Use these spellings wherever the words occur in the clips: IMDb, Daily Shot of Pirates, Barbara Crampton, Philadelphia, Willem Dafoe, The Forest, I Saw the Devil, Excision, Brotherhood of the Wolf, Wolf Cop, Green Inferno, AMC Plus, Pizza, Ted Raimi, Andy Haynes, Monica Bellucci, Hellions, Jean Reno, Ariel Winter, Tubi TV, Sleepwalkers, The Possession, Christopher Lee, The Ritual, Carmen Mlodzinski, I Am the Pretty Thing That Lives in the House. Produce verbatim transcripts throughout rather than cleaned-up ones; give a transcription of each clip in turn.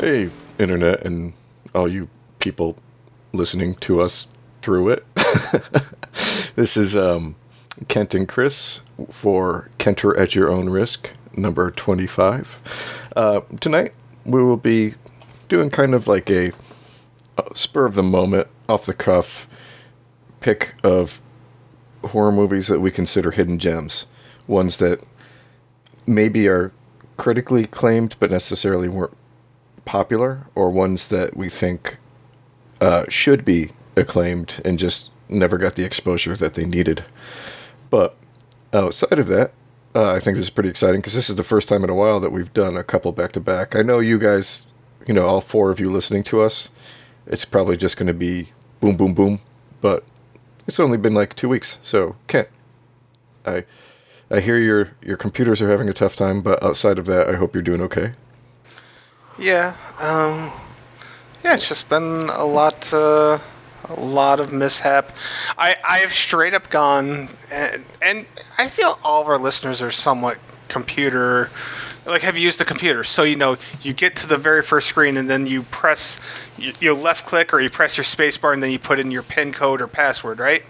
Hey, internet, and all you people listening to us through it. This is um, Kent and Chris for Kenter at Your Own Risk, number twenty-five. Uh, tonight, we will be doing kind of like a spur of the moment, off the cuff pick of horror movies that we consider hidden gems. Ones that maybe are critically acclaimed, but necessarily weren't popular, or ones that we think uh, should be acclaimed and just never got the exposure that they needed. But outside of that, uh, I think this is pretty exciting because this is the first time in a while that we've done a couple back-to-back. I know you guys, you know, all four of you listening to us, it's probably just going to be boom, boom, boom, but it's only been like two weeks. So, Kent, I I hear your, your computers are having a tough time, but outside of that, I hope you're doing okay. Yeah, um, yeah, it's just been a lot, uh, a lot of mishap. I, I have straight up gone, and, and I feel all of our listeners are somewhat computer, like have used the computer. So, you know, you get to the very first screen and then you press, you, you left click or you press your space bar and then you put in your PIN code or password, right?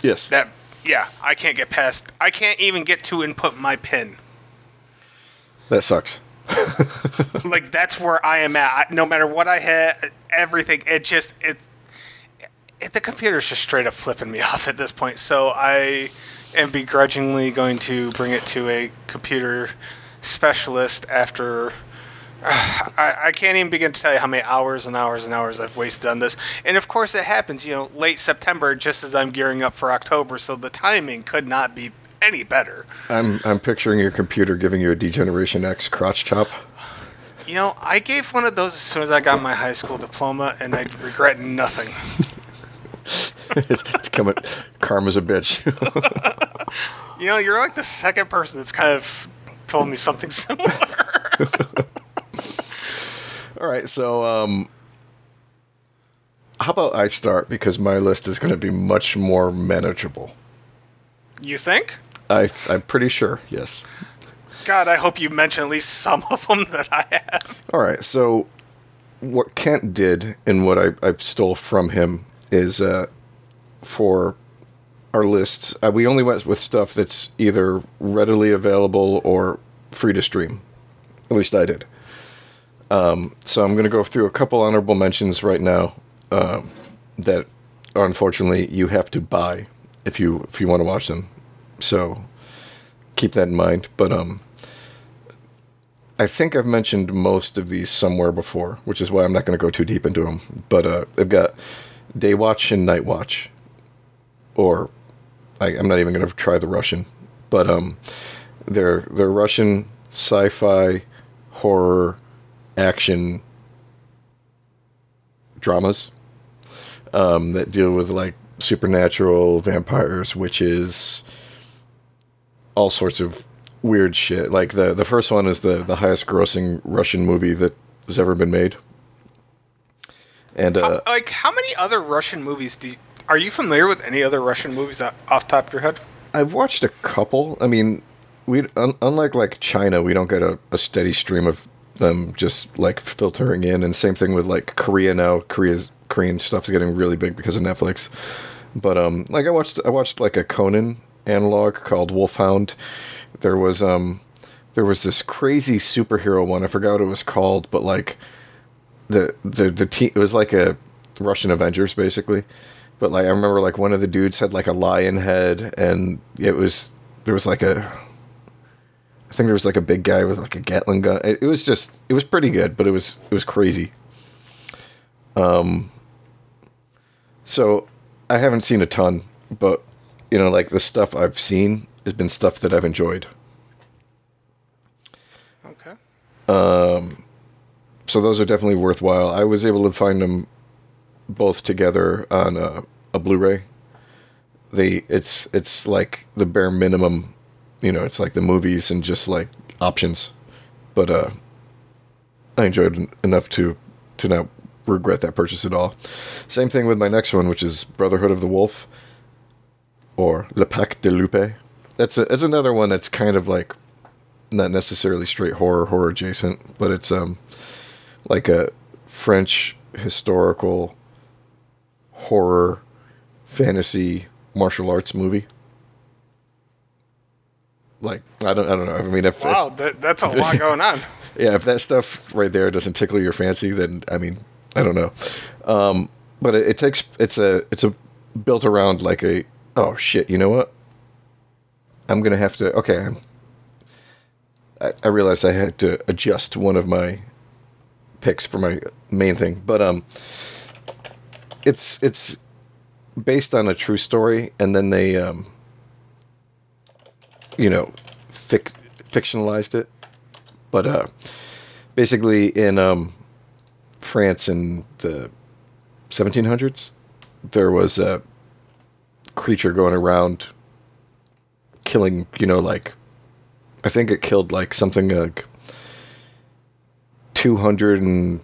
Yes. That, yeah, I can't get past, I can't even get to input my PIN. That sucks. Like, that's where I am at. I, no matter what I had, everything, it just, it, it, the computer's just straight up flipping me off at this point. So I am begrudgingly going to bring it to a computer specialist after, uh, I, I can't even begin to tell you how many hours and hours and hours I've wasted on this. And of course it happens, you know, late September, just as I'm gearing up for October. So the timing could not be any better. I'm I'm picturing your computer giving you a D-Generation X crotch chop. You know, I gave one of those as soon as I got my high school diploma, and I regret nothing. it's, it's coming. Karma's a bitch. You know, you're like the second person that's kind of told me something similar. All right, so um, how about I start? Because my list is going to be much more manageable. You think? I, I'm pretty sure, yes. God, I hope you mention at least some of them that I have. All right, so what Kent did and what I, I stole from him is uh, for our lists, uh, we only went with stuff that's either readily available or free to stream. At least I did. Um, so I'm going to go through a couple honorable mentions right now uh, that, unfortunately, you have to buy if you if you want to watch them. So keep that in mind. But um, I think I've mentioned most of these somewhere before, which is why I'm not going to go too deep into them. But uh, I've got Daywatch and Nightwatch. Or I, I'm not even going to try the Russian. But um, they're, they're Russian sci-fi, horror, action dramas um, that deal with, like, supernatural, vampires, witches, all sorts of weird shit. Like, the, the first one is the, the highest-grossing Russian movie that has ever been made. And uh, how, like, how many other Russian movies do you, are you familiar with any other Russian movies off the top of your head? I've watched a couple. I mean, we un, unlike, like, China, we don't get a, a steady stream of them just, like, filtering in. And same thing with, like, Korea now. Korea's Korean stuff's getting really big because of Netflix. But um like I watched I watched like a Conan analog called Wolfhound. There was um there was this crazy superhero one. I forgot what it was called, but like the the the team, it was like a Russian Avengers basically. But like I remember like one of the dudes had like a lion head and it was there was like a I think there was like a big guy with like a Gatling gun. It, it was just it was pretty good, but it was it was crazy. Um So, I haven't seen a ton, but, you know, like, the stuff I've seen has been stuff that I've enjoyed. Okay. Um, so those are definitely worthwhile. I was able to find them both together on a, a Blu-ray. They, it's, it's like the bare minimum, you know, it's like the movies and just, like, options. But, uh, I enjoyed enough to, to not regret that purchase at all. Same thing with my next one, which is Brotherhood of the Wolf, or Le Pack de Lupe. That's a, that's another one that's kind of like not necessarily straight horror, horror adjacent, but it's um like a French historical horror fantasy martial arts movie. Like, I don't, I don't know. I mean, if wow, if, that, that's a lot going on. Yeah, if that stuff right there doesn't tickle your fancy, then I mean, I don't know. Um, but it, it takes, it's a, it's a built around like a, oh shit, you know what? I'm gonna have to. Okay, I'm, I, I realized I had to adjust one of my picks for my main thing, but um, it's it's based on a true story, and then they um. you know, fic- fictionalized it. But uh, basically in um, France in the seventeen hundreds, there was a creature going around killing, you know, like, I think it killed like something like two hundred and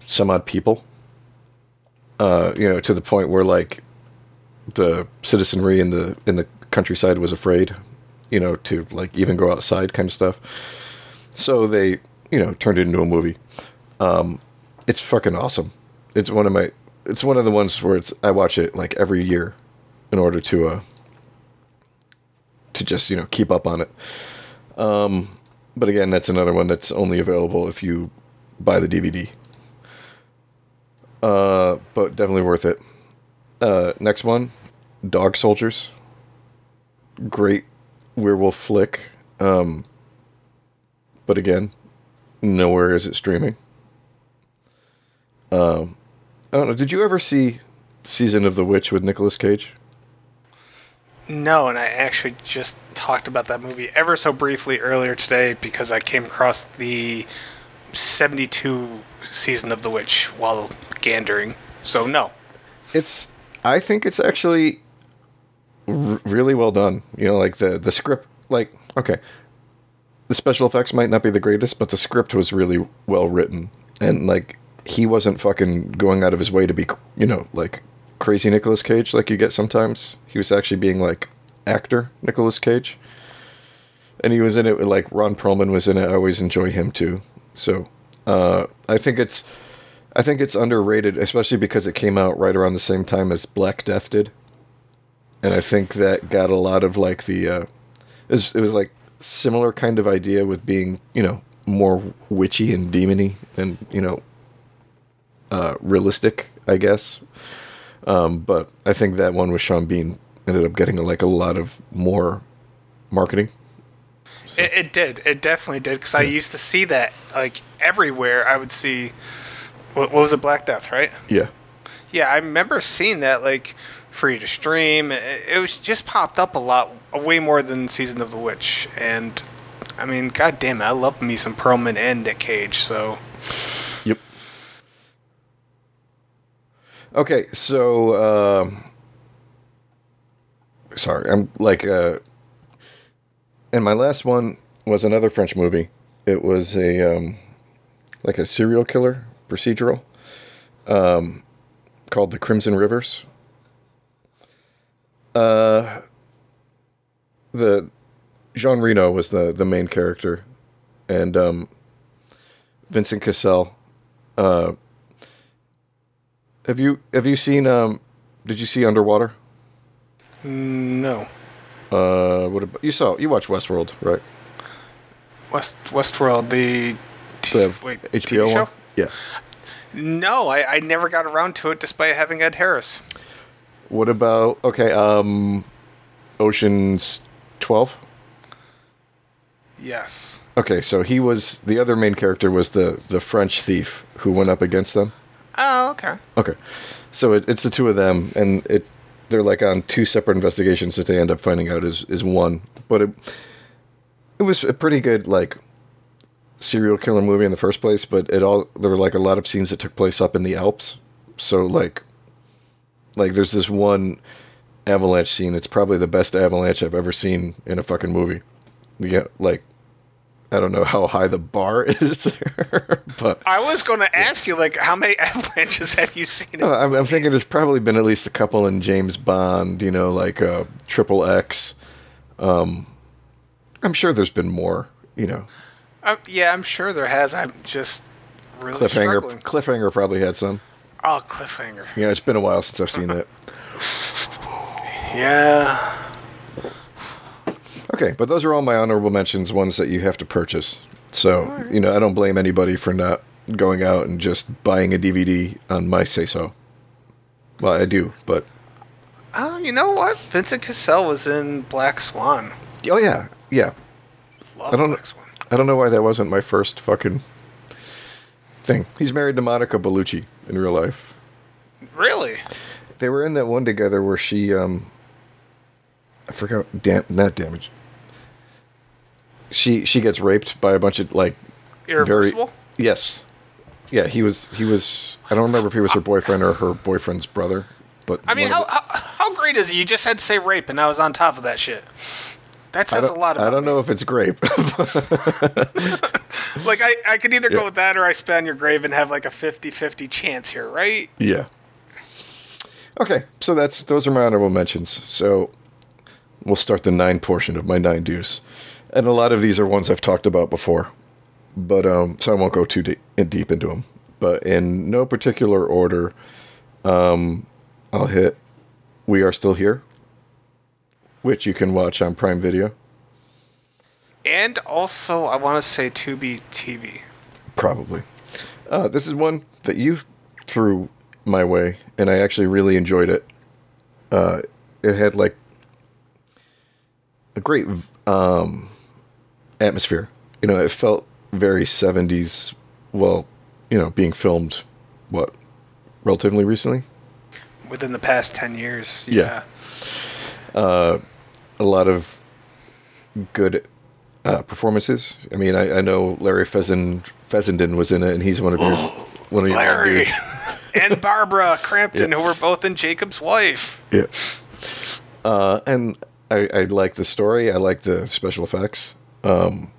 some odd people, uh, you know, to the point where like the citizenry in the in the countryside was afraid, you know, to like even go outside kind of stuff. So they, you know, turned it into a movie. Um, it's fucking awesome. It's one of my, it's one of the ones where it's, I watch it like every year in order to, uh, to just, you know, keep up on it. Um, but again, that's another one that's only available if you buy the D V D. Uh, but definitely worth it. Uh, next one, Dog Soldiers. Great werewolf flick, um, but again, nowhere is it streaming. Um, I don't know. Did you ever see Season of the Witch with Nicolas Cage? No, and I actually just talked about that movie ever so briefly earlier today because I came across the seventy-two Season of the Witch while gandering. So no, it's. I think it's actually. Really well done. You know, like the, the script, like, okay, the special effects might not be the greatest, but the script was really well written. And like, he wasn't fucking going out of his way to be, you know, like crazy Nicolas Cage like you get sometimes. He was actually being like actor Nicolas Cage. And he was in it, like Ron Perlman was in it. I always enjoy him too. So uh, I think it's, I think it's underrated, especially because it came out right around the same time as Black Death did. And I think that got a lot of like the, uh, it was, it was like similar kind of idea with being, you know, more witchy and demony and, you know, uh, realistic, I guess. Um, but I think that one with Sean Bean ended up getting like a lot of more marketing. So. It, it did. It definitely did. Cause I yeah. used to see that like everywhere. I would see, what, what was it? Black Death, right? Yeah. Yeah. I remember seeing that like, free to stream. It was just popped up a lot, way more than Season of the Witch. And I mean, god damn it, I love me some Perlman and Nick Cage, so. Yep. Okay, so um sorry, I'm like uh and my last one was another French movie. It was a um like a serial killer procedural um called The Crimson Rivers. Uh, the Jean Reno was the, the main character, and um, Vincent Cassel. Uh, have you have you seen? Um, did you see Underwater? No. Uh, what about, you saw? You watched Westworld, right? West Westworld, the, t- the wait, H B O T V show? One. Yeah. No, I, I never got around to it, despite having Ed Harris. What about, okay, um, Ocean's twelve? Yes. Okay, so he was, the other main character was the, the French thief who went up against them. Oh, okay. Okay. So it, it's the two of them, and it they're like on two separate investigations that they end up finding out is, is one. But it, it was a pretty good, like, serial killer movie in the first place, but it all, there were like a lot of scenes that took place up in the Alps. So, like... Like, there's this one avalanche scene. It's probably the best avalanche I've ever seen in a fucking movie. Yeah, like, I don't know how high the bar is there. But I was going to ask yeah. you, like, how many avalanches have you seen? No, I'm, I'm thinking there's probably been at least a couple in James Bond, you know, like uh, Triple X. Um, I'm sure there's been more, you know. Uh, yeah, I'm sure there has. I'm just... really Cliffhanger, struggling. Cliffhanger probably had some. Oh, Cliffhanger. Yeah, it's been a while since I've seen that. Yeah. Okay, but those are all my honorable mentions, ones that you have to purchase. So, right. you know, I don't blame anybody for not going out and just buying a D V D on my say-so. Well, I do, but... Oh, you know what? Vincent Cassell was in Black Swan. Oh, yeah. Yeah. Love I don't, Black Swan. I don't know why that wasn't my first fucking thing. He's married to Monica Bellucci in real life. Really? They were in that one together where she... um, I forgot... Dam- not damage. She she gets raped by a bunch of, like... Irreversible? Very, yes. Yeah, he was... He was. I don't remember if he was her boyfriend or her boyfriend's brother. But I mean, how, the, how how great is it? You just had to say rape, and I was on top of that shit. That says a lot about I don't me. know if it's grape. Like, I, I could either yeah. go with that or I Spit on Your Grave and have, like, a fifty-fifty chance here, right? Yeah. Okay, so that's those are my honorable mentions. So... We'll start the nine portion of my nine dues. And a lot of these are ones I've talked about before. But um, so I won't go too deep, deep into them. But in no particular order, um, I'll hit We Are Still Here, which you can watch on Prime Video. And also, I want to say Tubi T V. Probably. Uh, this is one that you threw my way, and I actually really enjoyed it. Uh, it had, like, a great um, atmosphere. You know, it felt very seventies, well, you know, being filmed, what, relatively recently? Within the past ten years, yeah. yeah. Uh, a lot of good uh, performances. I mean, I, I know Larry Fessenden, Fessenden was in it, and he's one of your... one of your Larry! And Barbara Crampton, yeah. who were both in Jacob's Wife. Yeah. Uh, and... I, I like the story. I like the special effects. Um,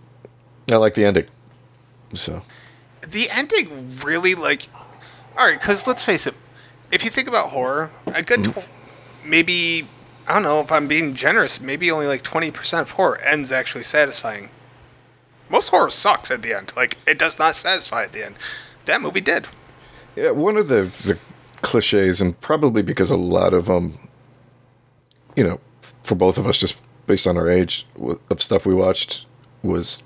I like the ending. So, the ending really like. All right, because let's face it. If you think about horror, a good mm-hmm. tw- maybe I don't know if I'm being generous. Maybe only like twenty percent of horror ends actually satisfying. Most horror sucks at the end. Like it does not satisfy at the end. That movie did. Yeah, one of the the cliches, and probably because a lot of um, you know. for both of us, just based on our age, of stuff we watched was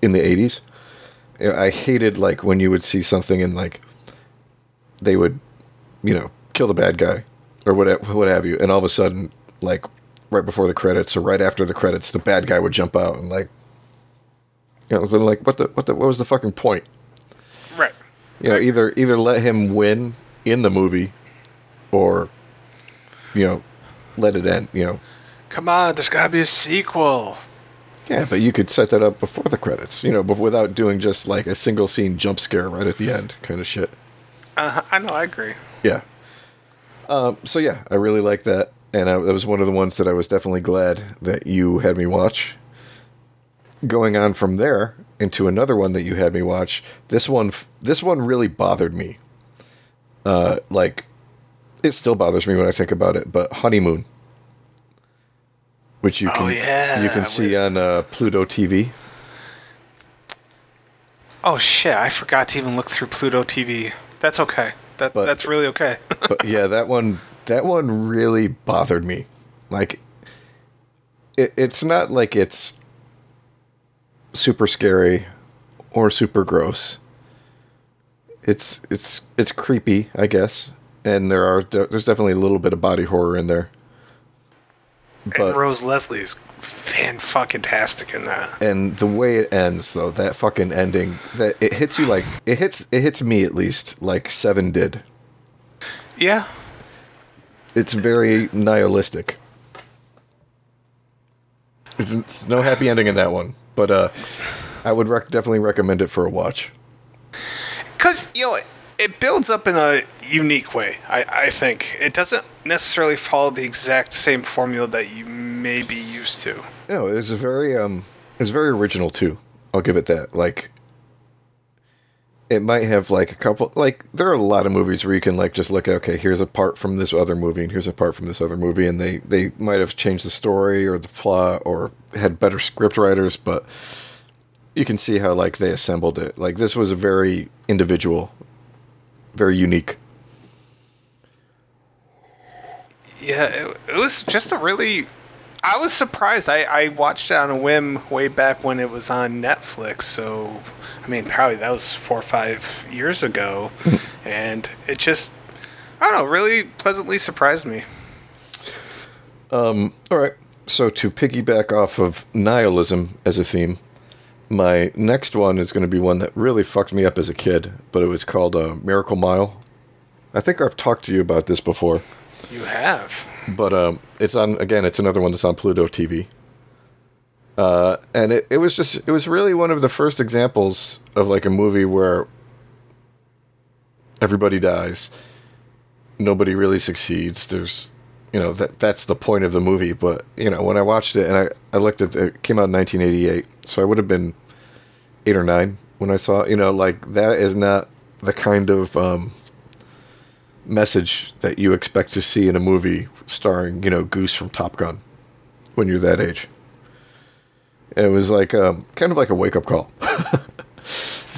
in the eighties. I hated, like, when you would see something and, like, they would, you know, kill the bad guy or what, what have you. And all of a sudden, like, right before the credits or right after the credits, the bad guy would jump out and, like, you know, like, what the, what the, what was the fucking point? Right. You know, right. either, either let him win in the movie or, you know, let it end, you know. Come on, there's got to be a sequel. Yeah, but you could set that up before the credits, you know, but without doing just like a single scene jump scare right at the end kind of shit. Uh, I know, I agree. Yeah. Um, so, yeah, I really like that. And I, that was one of the ones that I was definitely glad that you had me watch. Going on from there into another one that you had me watch, this one this one really bothered me. Uh, like... It still bothers me when I think about it, but Honeymoon, which you can oh, yeah. you can see on uh, Pluto T V. Oh shit! I forgot to even look through Pluto T V. That's okay. That but, that's really okay. But yeah, that one that one really bothered me. Like, it, it's not like it's super scary or super gross. It's it's it's creepy, I guess. And there are there's definitely a little bit of body horror in there. But, and Rose Leslie's fan-fucking-tastic in that. And the way it ends, though, that fucking ending, that it hits you like it hits it hits me at least like Seven did. Yeah. It's very nihilistic. There's no happy ending in that one, but uh, I would rec- definitely recommend it for a watch. Cause you know. It builds up in a unique way, I, I think. It doesn't necessarily follow the exact same formula that you may be used to. No, it was a very um, it was very original too. I'll give it that. Like, it might have like a couple. Like, there are a lot of movies where you can like just look at okay, here's a part from this other movie, and here's a part from this other movie, and they they might have changed the story or the plot or had better script writers, but you can see how like they assembled it. Like this was a very individual, very unique. Yeah, it, it was just a really. I was surprised. I, I watched it on a whim way back when it was on Netflix. So, I mean, probably that was four or five years ago. And it just, I don't know, really pleasantly surprised me. Um, all right. So to piggyback off of nihilism as a theme, my next one is going to be one that really fucked me up as a kid, but it was called uh, Miracle Mile. I think I've talked to you about this before. You have. But um, it's on, again, it's another one that's on Pluto T V. Uh, and it, it was just, it was really one of the first examples of like a movie where everybody dies. Nobody really succeeds. There's, you know, that that's the point of the movie. But, you know, when I watched it and I, I looked at it, it came out in nineteen eighty-eight. So I would have been eight or nine when I saw it. You know, like that is not the kind of... Um, message that you expect to see in a movie starring, you know, Goose from Top Gun when you're that age. And it was like, um, kind of like a wake up call,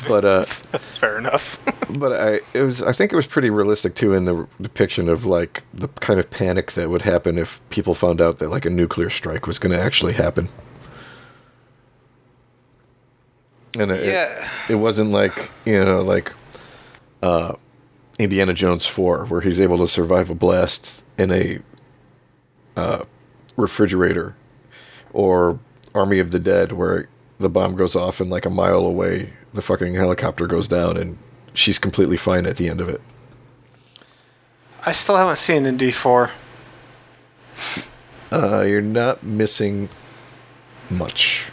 but, uh, fair enough. But I, it was, I think it was pretty realistic too in the depiction of like the kind of panic that would happen if people found out that like a nuclear strike was going to actually happen. And it, yeah. it, it wasn't like, you know, like, uh, Indiana Jones four, where he's able to survive a blast in a uh, refrigerator, or Army of the Dead, where the bomb goes off and like a mile away, the fucking helicopter goes down and she's completely fine at the end of it. I still haven't seen in D four. Uh, you're not missing much.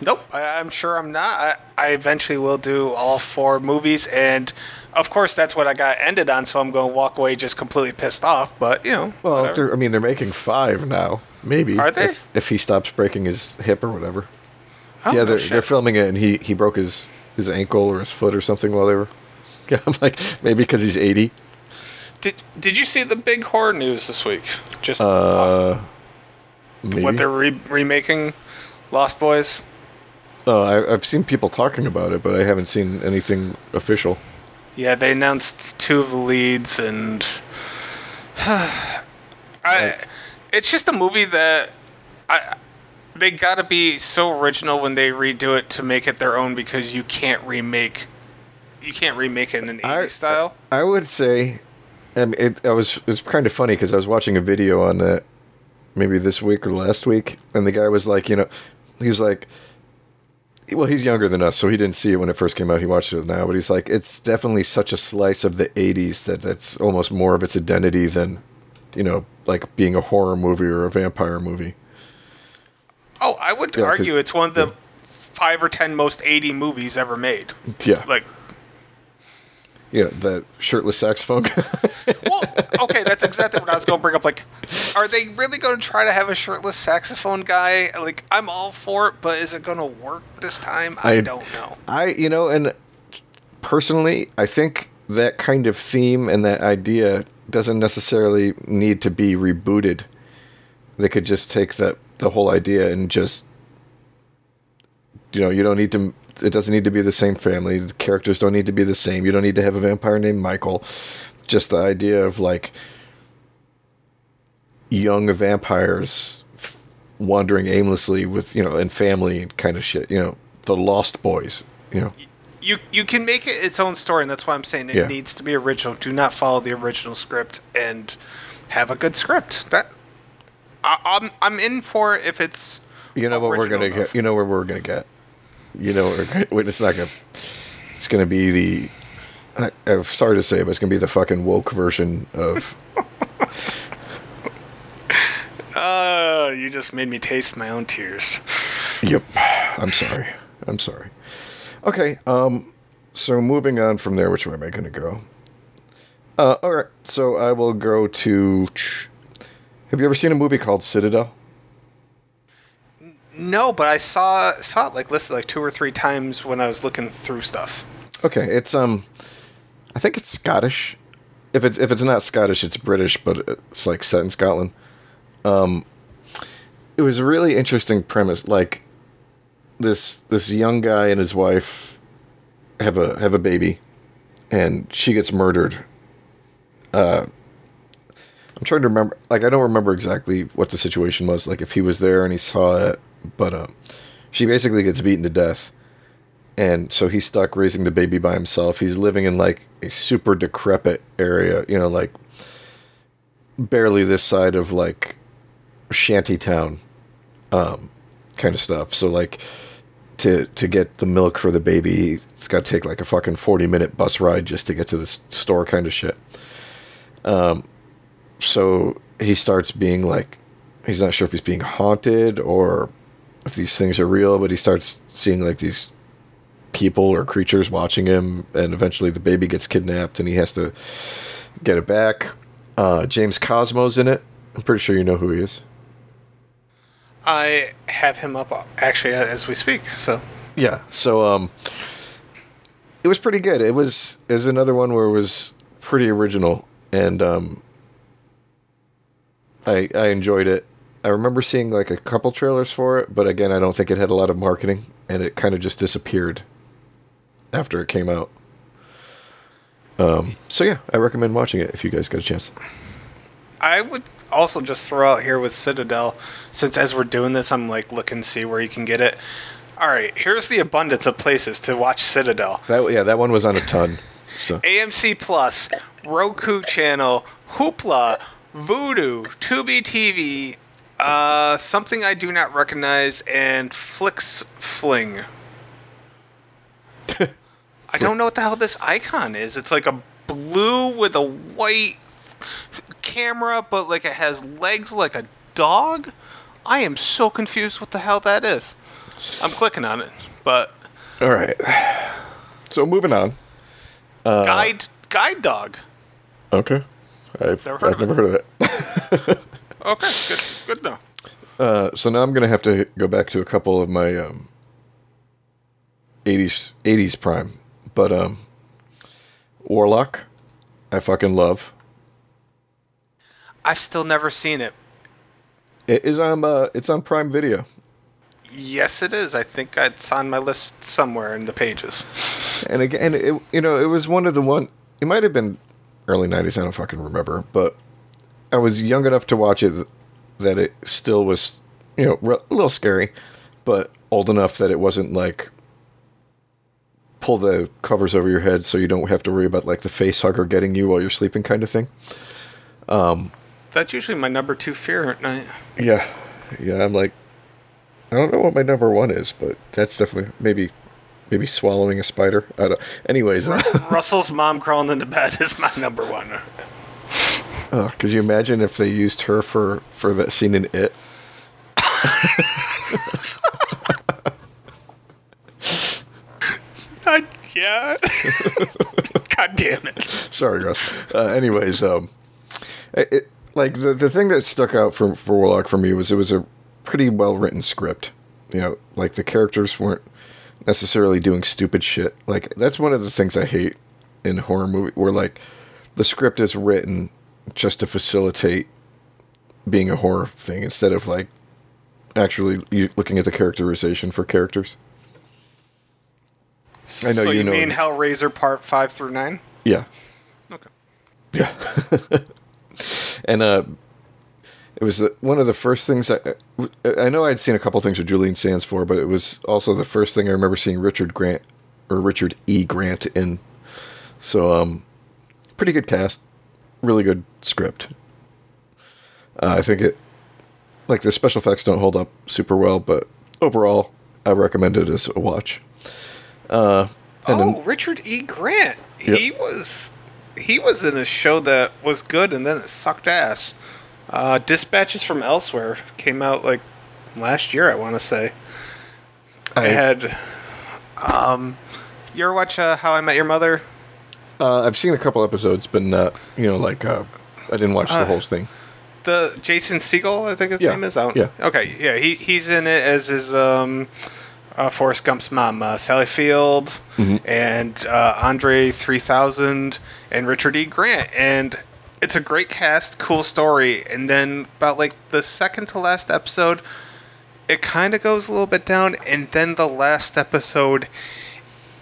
Nope, I, I'm sure I'm not. I, I eventually will do all four movies, and of course that's what I got ended on, so I'm going to walk away just completely pissed off, but, you know. Well, I mean, they're making five now, maybe. Are they? If, if he stops breaking his hip or whatever. Oh, yeah, they're, they're filming it, and he, he broke his, his ankle or his foot or something while they were. Yeah, I'm like, maybe because he's eighty. Did Did you see the big horror news this week? Just uh, maybe. What they're re- remaking, Lost Boys? Oh, I, I've seen people talking about it, but I haven't seen anything official. Yeah, they announced two of the leads, and I, it's just a movie that I, they got to be so original when they redo it to make it their own, because you can't remake, you can't remake it in an eighties style. I would say, I mean, it, I was it's kind of funny because I was watching a video on that maybe this week or last week, and the guy was like, you know, he was like. Well, he's younger than us, so he didn't see it when it first came out. He watched it now, but he's like, it's definitely such a slice of the eighties that that's almost more of its identity than, you know, like being a horror movie or a vampire movie. Oh, I would yeah, argue it's one of the yeah. five or ten most eighty movies ever made. Yeah. Like... Yeah, that shirtless saxophone. Well, okay, that's exactly what I was going to bring up. Like, are they really going to try to have a shirtless saxophone guy? Like, I'm all for it, but is it going to work this time? I, I don't know. I, you know, and personally, I think that kind of theme and that idea doesn't necessarily need to be rebooted. They could just take that the whole idea and just, you know, you don't need to. It doesn't need to be the same family. The characters don't need to be the same. You don't need to have a vampire named Michael. Just the idea of, like, young vampires wandering aimlessly with, you know, and family and kind of shit. You know, the Lost Boys, you know. You you can make it its own story, and that's why I'm saying it yeah. needs to be original. Do not follow the original script and have a good script. That I, I'm I'm in for if it's You know what we're gonna enough. get. You know where we're gonna get. You know, it's not going to... It's going to be the... I, I'm sorry to say it, but it's going to be the fucking woke version of... Oh, uh, you just made me taste my own tears. Yep. I'm sorry. I'm sorry. Okay, um, so moving on from there, which way am I going to go? Uh, all right, so I will go to... Have you ever seen a movie called Citadel? No, but I saw saw it like listed like two or three times when I was looking through stuff. Okay, it's um, I think it's Scottish. If it's if it's not Scottish, it's British, but it's like set in Scotland. Um, it was a really interesting premise. Like, this this young guy and his wife have a have a baby, and she gets murdered. Uh, I'm trying to remember. Like, I don't remember exactly what the situation was. Like, if he was there and he saw it, but uh, she basically gets beaten to death, and so he's stuck raising the baby by himself. He's living in like a super decrepit area, you know, like barely this side of like shanty town, um, kind of stuff. So like to to get the milk for the baby, it's got to take like a fucking forty minute bus ride just to get to this store kind of shit. Um, so he starts being like, he's not sure if he's being haunted or if these things are real, but he starts seeing like these people or creatures watching him, and eventually the baby gets kidnapped and he has to get it back. Uh, James Cosmo's in it. I'm pretty sure you know who he is. I have him up actually as we speak. So yeah, so um, it was pretty good. It was is another one where it was pretty original, and um, I I enjoyed it. I remember seeing like a couple trailers for it, but again, I don't think it had a lot of marketing, and it kind of just disappeared after it came out. Um, so yeah, I recommend watching it if you guys get a chance. I would also just throw out here with Citadel, since as we're doing this, I'm like looking to see where you can get it. All right, here's the abundance of places to watch Citadel. That, yeah, that one was on a ton. So. A M C Plus, Roku Channel, Hoopla, Vudu, Tubi T V, uh, Something I Do Not Recognize, and Flix Fling. I don't know what the hell this icon is. It's like a blue with a white camera, but like it has legs like a dog. I am so confused what the hell that is. I'm clicking on it, but... All right. So moving on. Uh, guide guide dog. Okay. I've never heard, I've never heard of that. Okay, good. Good now. Uh, so now I'm going to have to go back to a couple of my um, eighties prime. But um, Warlock, I fucking love. I've still never seen it. It is on. Uh, it's on Prime Video. Yes, it is. I think it's on my list somewhere in the pages. And again, it, you know, it was one of the one. It might have been early nineties. I don't fucking remember. But I was young enough to watch it that it still was, you know, re- a little scary, but old enough that it wasn't like, pull the covers over your head so you don't have to worry about like the face hugger getting you while you're sleeping kind of thing. Um, That's usually my number two fear at night. Yeah. Yeah, I'm like, I don't know what my number one is, but that's definitely maybe maybe swallowing a spider. I don't, anyways. Russell's mom crawling into bed is my number one. Oh, could you imagine if they used her for, for that scene in It? God, yeah. God damn it. Sorry, Russ. Uh, anyways, um, it, it, like the the thing that stuck out for for Warlock for me was it was a pretty well written script. You know, like the characters weren't necessarily doing stupid shit. Like that's one of the things I hate in horror movie, where like the script is written just to facilitate being a horror thing instead of like actually looking at the characterization for characters. I know, so you, you know mean it. Hellraiser part five through nine? Yeah. Okay. Yeah. And uh, it was the, one of the first things I I know I'd seen a couple things with Julian Sands for, but it was also the first thing I remember seeing Richard Grant or Richard E. Grant in. So um, pretty good cast, really good script. Uh, I think it like the special effects don't hold up super well, but overall I recommend it as a watch. Uh, and oh, then, Richard E. Grant. Yep. He was he was in a show that was good, and then it sucked ass. Uh, Dispatches from Elsewhere came out like last year, I want to say. I it had. Um, you ever watch uh, How I Met Your Mother? Uh, I've seen a couple episodes, but not you know like uh, I didn't watch uh, the whole thing. The Jason Segel, I think his yeah. name is. I don't, yeah. Okay. Yeah. He he's in it as his um. Uh, Forrest Gump's mom, uh, Sally Field, mm-hmm. and uh, Andre three thousand, and Richard E. Grant. And it's a great cast, cool story. And then about like the second to last episode, it kind of goes a little bit down, and then the last episode,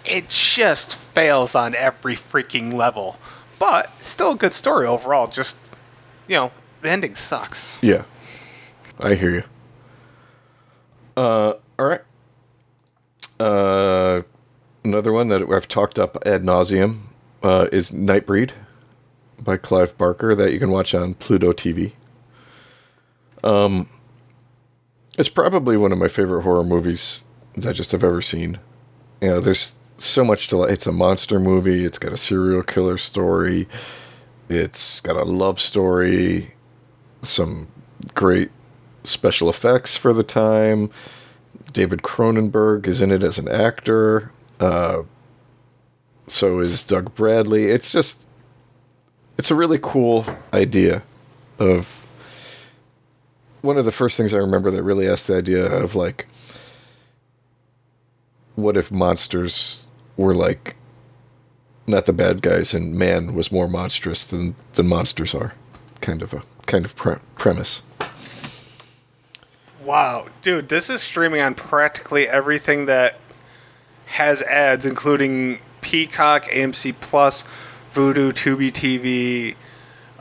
it just fails on every freaking level. But still a good story overall. Just, you know, the ending sucks. Yeah, I hear you. Uh, all right. Uh, another one that I've talked up ad nauseum uh, is Nightbreed by Clive Barker that you can watch on Pluto T V. Um, it's probably one of my favorite horror movies that I just have ever seen. You know, there's so much to like. It's a monster movie. It's got a serial killer story. It's got a love story. Some great special effects for the time. David Cronenberg is in it as an actor. Uh, so is Doug Bradley. It's just, it's a really cool idea of, one of the first things I remember that really asked the idea of, like, what if monsters were, like, not the bad guys and man was more monstrous than, than monsters are? Kind of a kind of pre- premise. Wow, dude, this is streaming on practically everything that has ads, including Peacock, A M C Plus, Vudu, Tubi T V,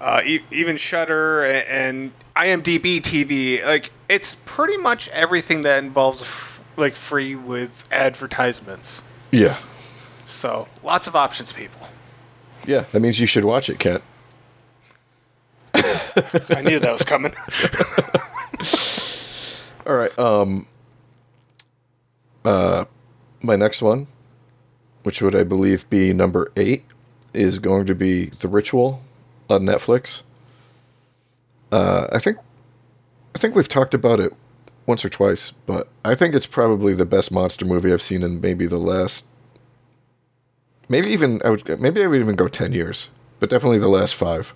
uh, e- even Shudder, and, and IMDb T V. Like, it's pretty much everything that involves f- like free with advertisements. Yeah. So lots of options, people. Yeah, that means you should watch it, Kat. I knew that was coming. All right. Um, uh, my next one, which would I believe be number eight, is going to be The Ritual on Netflix. Uh, I think, I think we've talked about it once or twice, but I think it's probably the best monster movie I've seen in maybe the last, maybe even I would, maybe I would even go ten years, but definitely the last five.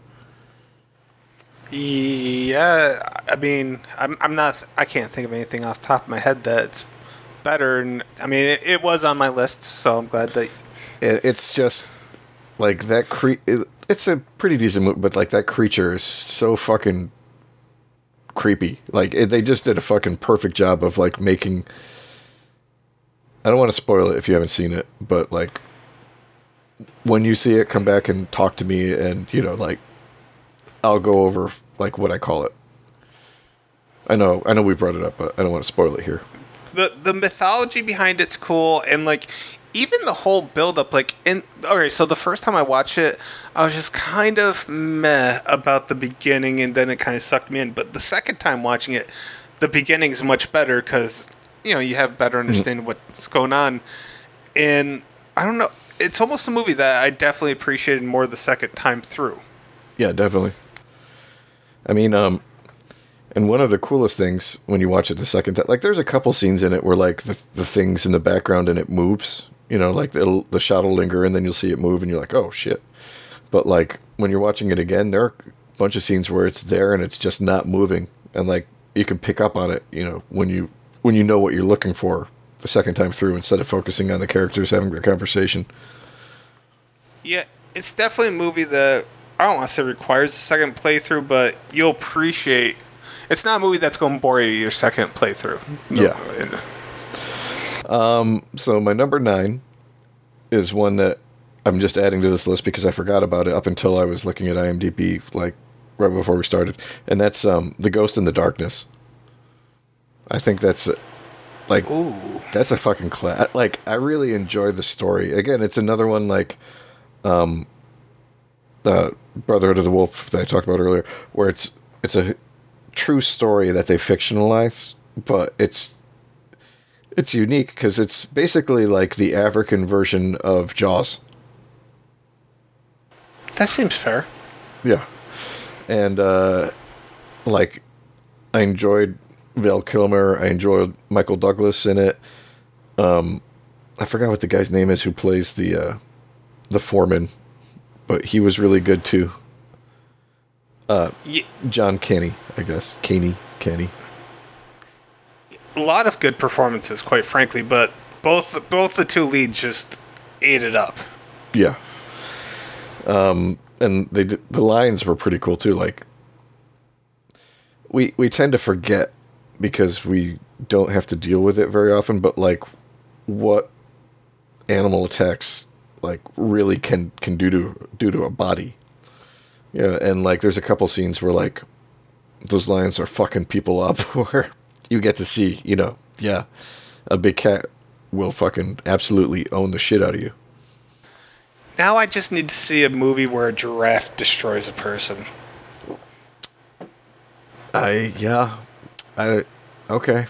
Yeah, I mean, I'm I'm not, I can't think of anything off the top of my head that's better. And I mean, it, it was on my list, so I'm glad that it, it's just like that. Cre- it, it's a pretty decent movie, but like that creature is so fucking creepy. Like it, they just did a fucking perfect job of like making. I don't want to spoil it if you haven't seen it, but like when you see it, come back and talk to me, and you know, like. I'll go over like what I call it. I know, I know we brought it up, but I don't want to spoil it here. The the mythology behind it's cool, and like even the whole build up, like in okay, so the first time I watched it, I was just kind of meh about the beginning, and then it kind of sucked me in. But the second time watching it, the beginning's much better because you know you have better understanding mm-hmm. what's going on. And I don't know, it's almost a movie that I definitely appreciated more the second time through. Yeah, definitely. I mean, um, and one of the coolest things when you watch it the second time, like there's a couple scenes in it where like the, the things in the background and it moves, you know, like it'll, the shot will linger and then you'll see it move and you're like, oh shit. But like when you're watching it again, there are a bunch of scenes where it's there and it's just not moving. And like you can pick up on it, you know, when you, when you know what you're looking for the second time through instead of focusing on the characters having their conversation. Yeah, it's definitely a movie that... I don't want to say requires a second playthrough, but you'll appreciate... It's not a movie that's going to bore you your second playthrough. No, yeah. No. Um, so my number nine is one that I'm just adding to this list because I forgot about it up until I was looking at IMDb like right before we started, and that's um, The Ghost in the Darkness. I think that's... like Ooh. That's a fucking... Cla- like, I really enjoy the story. Again, it's another one like... Um, Uh, Brotherhood of the Wolf that I talked about earlier, where it's it's a true story that they fictionalized, but it's it's unique because it's basically like the African version of Jaws. That seems fair. Yeah, and uh, like I enjoyed Val Kilmer, I enjoyed Michael Douglas in it. Um, I forgot what the guy's name is who plays the uh, the foreman. But he was really good, too. Uh, yeah. John Caney, I guess. Caney, Caney. A lot of good performances, quite frankly, but both both the two leads just ate it up. Yeah. Um, and they did, the lines were pretty cool, too. Like, we we tend to forget because we don't have to deal with it very often, but like what animal attacks like really can, can do to do to a body. Yeah, and like there's a couple scenes where like those lions are fucking people up where you get to see, you know, yeah, a big cat will fucking absolutely own the shit out of you. Now I just need to see a movie where a giraffe destroys a person. I, yeah. I, okay.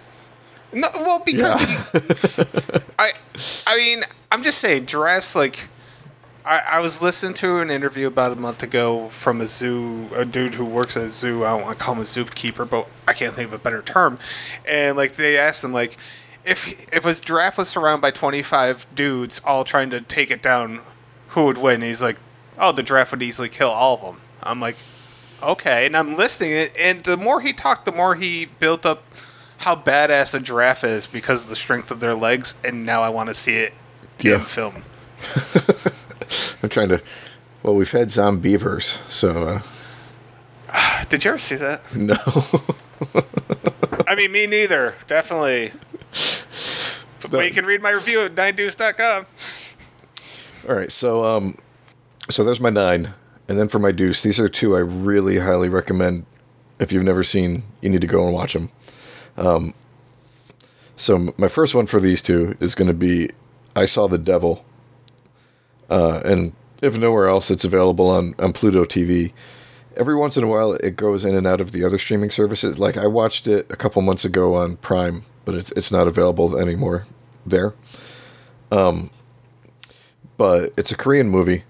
No, well, because... Yeah. I I mean, I'm just saying, giraffes, like... I, I was listening to an interview about a month ago from a zoo, a dude who works at a zoo. I don't want to call him a zookeeper, but I can't think of a better term. And, like, they asked him, like, if, if a giraffe was surrounded by twenty-five dudes all trying to take it down, who would win? And he's like, oh, the giraffe would easily kill all of them. I'm like... Okay, and I'm listening it, and the more he talked, the more he built up how badass a giraffe is because of the strength of their legs, and now I want to see it yeah. in film. I'm trying to... Well, we've had zombievers, so... Uh, Did you ever see that? No. I mean, me neither, definitely. But well, you can read my review at nine deuce dot com. All right, so, um, so there's my nine. And then for my deuce, these are two I really highly recommend. If you've never seen, you need to go and watch them. Um, so my first one for these two is going to be I Saw the Devil. Uh, and if nowhere else, it's available on, on Pluto T V. Every once in a while, it goes in and out of the other streaming services. Like, I watched it a couple months ago on Prime, but it's it's not available anymore there. Um, but it's a Korean movie.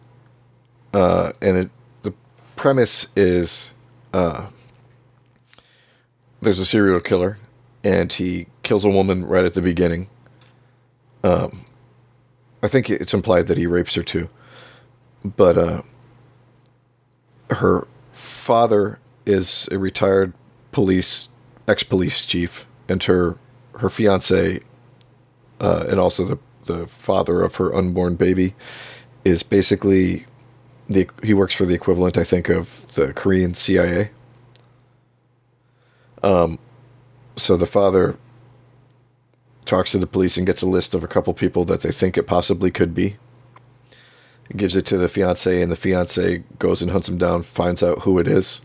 Uh, and it, the premise is uh, there's a serial killer, and he kills a woman right at the beginning. Um, I think it's implied that he rapes her too. But uh, her father is a retired police, ex-police chief, and her her fiancé, uh, and also the, the father of her unborn baby, is basically... The, he works for the equivalent, I think, of the Korean C I A. Um, so the father talks to the police and gets a list of a couple people that they think it possibly could be. He gives it to the fiancé, and the fiancé goes and hunts him down, finds out who it is.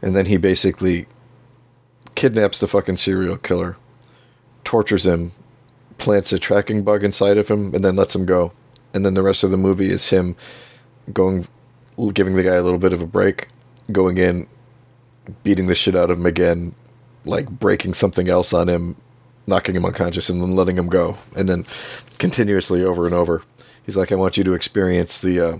And then he basically kidnaps the fucking serial killer, tortures him, plants a tracking bug inside of him, and then lets him go. And then the rest of the movie is him... Going, giving the guy a little bit of a break, going in, beating the shit out of him again, like breaking something else on him, knocking him unconscious, and then letting him go. And then continuously over and over. He's like, I want you to experience the, uh,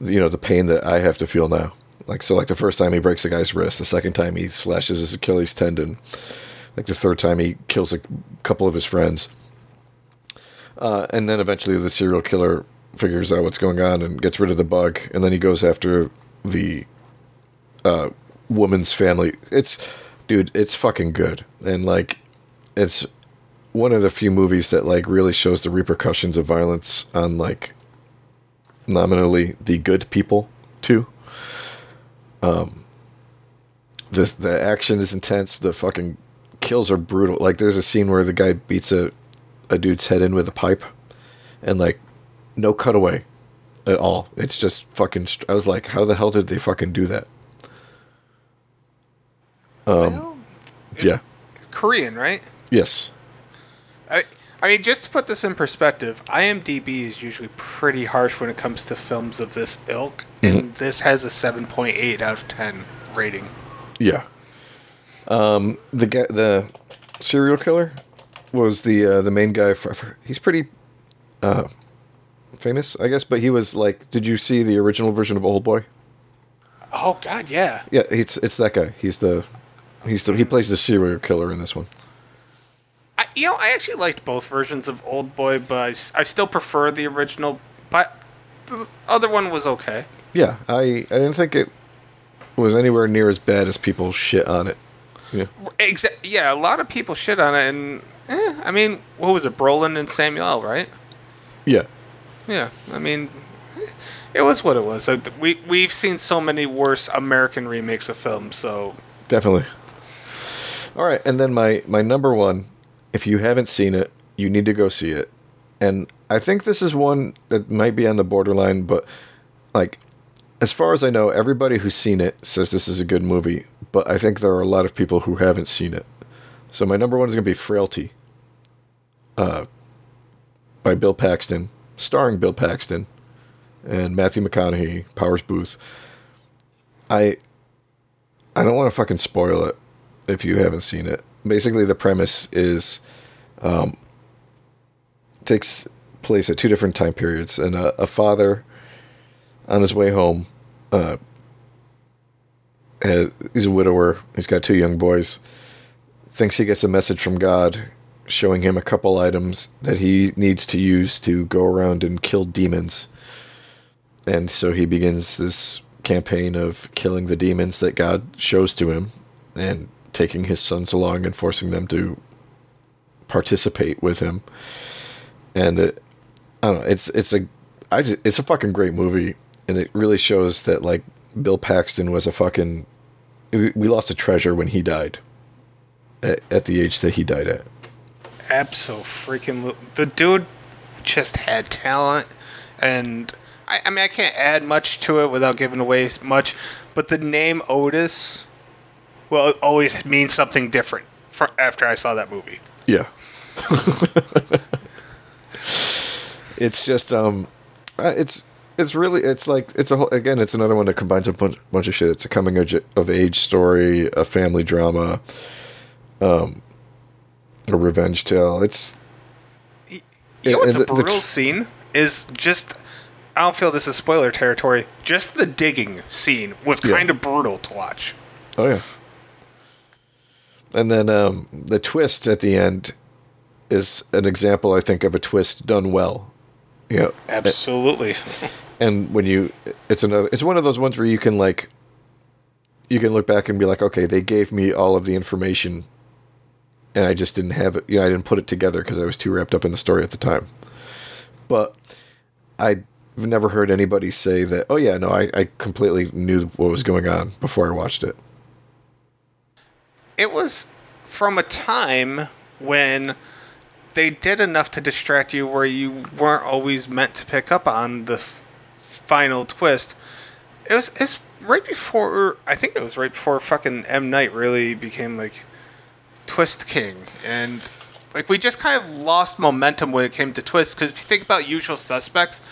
you know, the pain that I have to feel now. Like, so like the first time he breaks the guy's wrist, the second time he slashes his Achilles tendon, like the third time he kills a couple of his friends. Uh, and then eventually the serial killer figures out what's going on and gets rid of the bug, and then he goes after the uh, woman's family. It's, dude, it's fucking good, and like, it's one of the few movies that like really shows the repercussions of violence on like nominally the good people too. Um, this the action is intense. The fucking kills are brutal. Like, there's a scene where the guy beats a a dude's head in with a pipe, and like. No cutaway at all. It's just fucking... St- I was like, how the hell did they fucking do that? Um, well, it's, yeah. It's Korean, right? Yes. I I mean, just to put this in perspective, IMDb is usually pretty harsh when it comes to films of this ilk, mm-hmm. and this has a seven point eight out of ten rating. Yeah. Um, the guy, the serial killer was the uh, the main guy. For, for, he's pretty... Uh, famous, I guess, but he was like, did you see the original version of Old Boy? Oh God, yeah. Yeah, it's it's that guy. He's the he's the he plays the serial killer in this one. I, you know, I actually liked both versions of Old Boy, but I, I still prefer the original. But the other one was okay. Yeah, I I didn't think it was anywhere near as bad as people shit on it. Yeah, Exa- yeah, a lot of people shit on it, and eh, I mean, what was it, Brolin and Samuel, right? Yeah. Yeah, I mean, it was what it was. We, we've seen so many worse American remakes of films, so... Definitely. All right, and then my, my number one, if you haven't seen it, you need to go see it. And I think this is one that might be on the borderline, but, like, as far as I know, everybody who's seen it says this is a good movie, but I think there are a lot of people who haven't seen it. So my number one is going to be Frailty, uh, by Bill Paxton, starring Bill Paxton and Matthew McConaughey, Powers Booth. I I don't want to fucking spoil it if you haven't seen it. Basically, the premise is... Um, takes place at two different time periods, and a, a father on his way home, uh, has, he's a widower, he's got two young boys, thinks he gets a message from God showing him a couple items that he needs to use to go around and kill demons. And so he begins this campaign of killing the demons that God shows to him and taking his sons along and forcing them to participate with him. And it, I don't know. It's it's a, I just, it's a fucking great movie, and it really shows that, like, Bill Paxton was a fucking. We lost a treasure when he died, at, at the age that he died at. Abso-freaking, the dude just had talent, and I, I mean I can't add much to it without giving away much, but the name Otis, well, it always means something different for, after I saw that movie. Yeah. It's just, um, it's, it's really, it's like, it's a whole, again, it's another one that combines a bunch, bunch of shit. It's a coming of age story, a family drama, um, a revenge tale. It's, you know what's a brutal scene is just, I don't feel this is spoiler territory. Just the digging scene was kind yeah. of brutal to watch. Oh yeah. And then, um, the twist at the end is an example, I think, of a twist done well. Yeah, you know, absolutely. And when you, it's another, it's one of those ones where you can, like, you can look back and be like, okay, they gave me all of the information, and I just didn't have it. You know, I didn't put it together because I was too wrapped up in the story at the time. But I've never heard anybody say that, oh yeah, no, I, I completely knew what was going on before I watched it. It was from a time when they did enough to distract you where you weren't always meant to pick up on the f- final twist. It was it's right before, I think it was right before fucking M. Night really became, like, Twist King. And, like, we just kind of lost momentum when it came to twists, because if you think about Usual Suspects,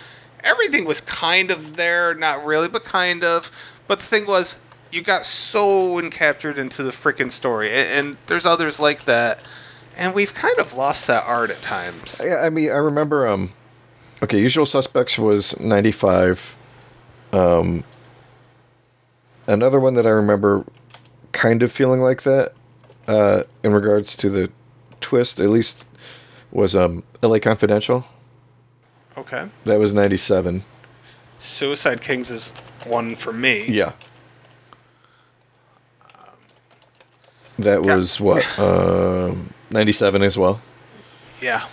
everything was kind of there, not really, but kind of. But the thing was, you got so encaptured into the freaking story. And, and there's others like that. And we've kind of lost that art at times. Yeah, I mean, I remember, um, okay, Usual Suspects was ninety-five. Um, another one that I remember kind of feeling like that, uh, in regards to the twist, at least, was um, L A Confidential. Okay. That was ninety-seven. Suicide Kings is one for me. Yeah. That yeah. was, what, um... ninety-seven as well. Yeah.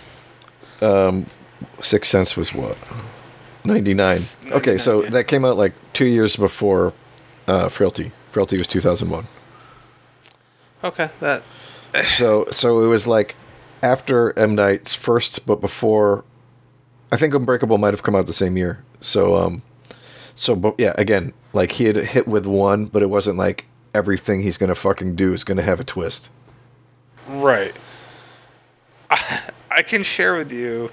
Um, Sixth Sense was what? ninety-nine. Okay, so yeah. that came out like two years before uh, Frailty. Frailty was two thousand one. Okay, that. so so it was like after M. Night's first, but before. I think Unbreakable might have come out the same year. So um, so but yeah, again, like he had hit with one, but it wasn't like everything he's gonna fucking do is gonna have a twist. Right. I can share with you.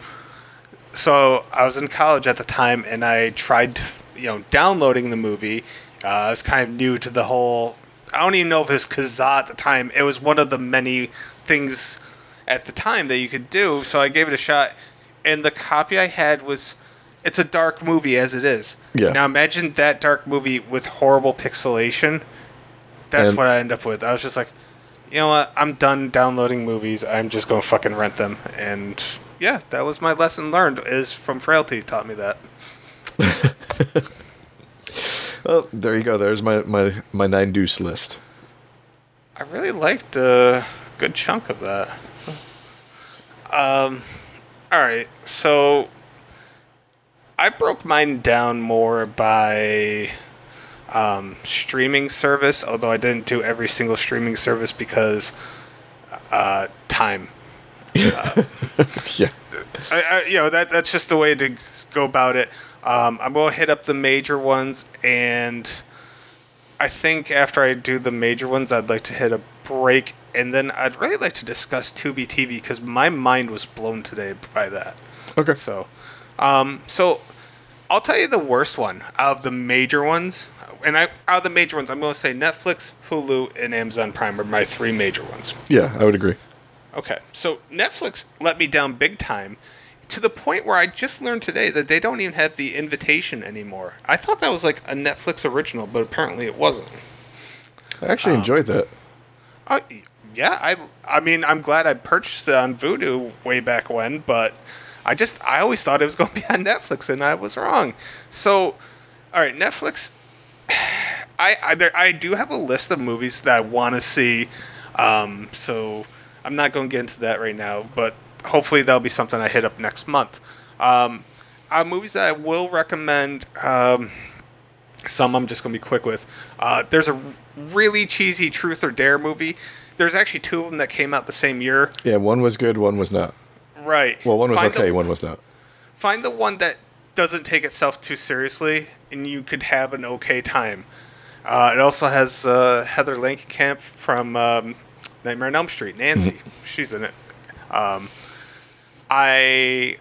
So I was in college at the time, and I tried, you know, downloading the movie. Uh, I was kind of new to the whole. I don't even know if it was Kazaa at the time. It was one of the many things at the time that you could do. So I gave it a shot, and the copy I had was, it's a dark movie as it is. Yeah. Now imagine that dark movie with horrible pixelation. That's and- what I end up with. I was just like, you know what? I'm done downloading movies. I'm just going to fucking rent them. And yeah, that was my lesson learned, is from Frailty taught me that. Oh, there you go. There's my, my, my nine deuce list. I really liked a good chunk of that. Um, all right. So I broke mine down more by... Um, streaming service, although I didn't do every single streaming service because uh, time. Uh, yeah. I, I, you know, that that's just the way to go about it. Um, I'm going to hit up the major ones, and I think after I do the major ones, I'd like to hit a break, and then I'd really like to discuss Tubi T V because my mind was blown today by that. Okay. So, um, so I'll tell you the worst one out of the major ones, and I out of the major ones, I'm going to say Netflix, Hulu, and Amazon Prime are my three major ones. Yeah, I would agree. Okay, so Netflix let me down big time, to the point where I just learned today that they don't even have The Invitation anymore. I thought that was like a Netflix original, but apparently it wasn't. I actually um, enjoyed that. I, yeah, I I mean, I'm glad I purchased it on Vudu way back when, but I just, I always thought it was going to be on Netflix, and I was wrong. So, all right, Netflix, I, I, there, I do have a list of movies that I want to see, um, so I'm not going to get into that right now, but hopefully that'll be something I hit up next month. Um, uh, movies that I will recommend, um, some I'm just going to be quick with. Uh, there's a really cheesy Truth or Dare movie. There's actually two of them that came out the same year. Yeah, one was good, one was not. Right. Well, one was find okay, the, one was not. Find the one that doesn't take itself too seriously, and you could have an okay time. Uh, it also has uh, Heather Langenkamp from um, Nightmare on Elm Street, Nancy. She's in it. Um, I,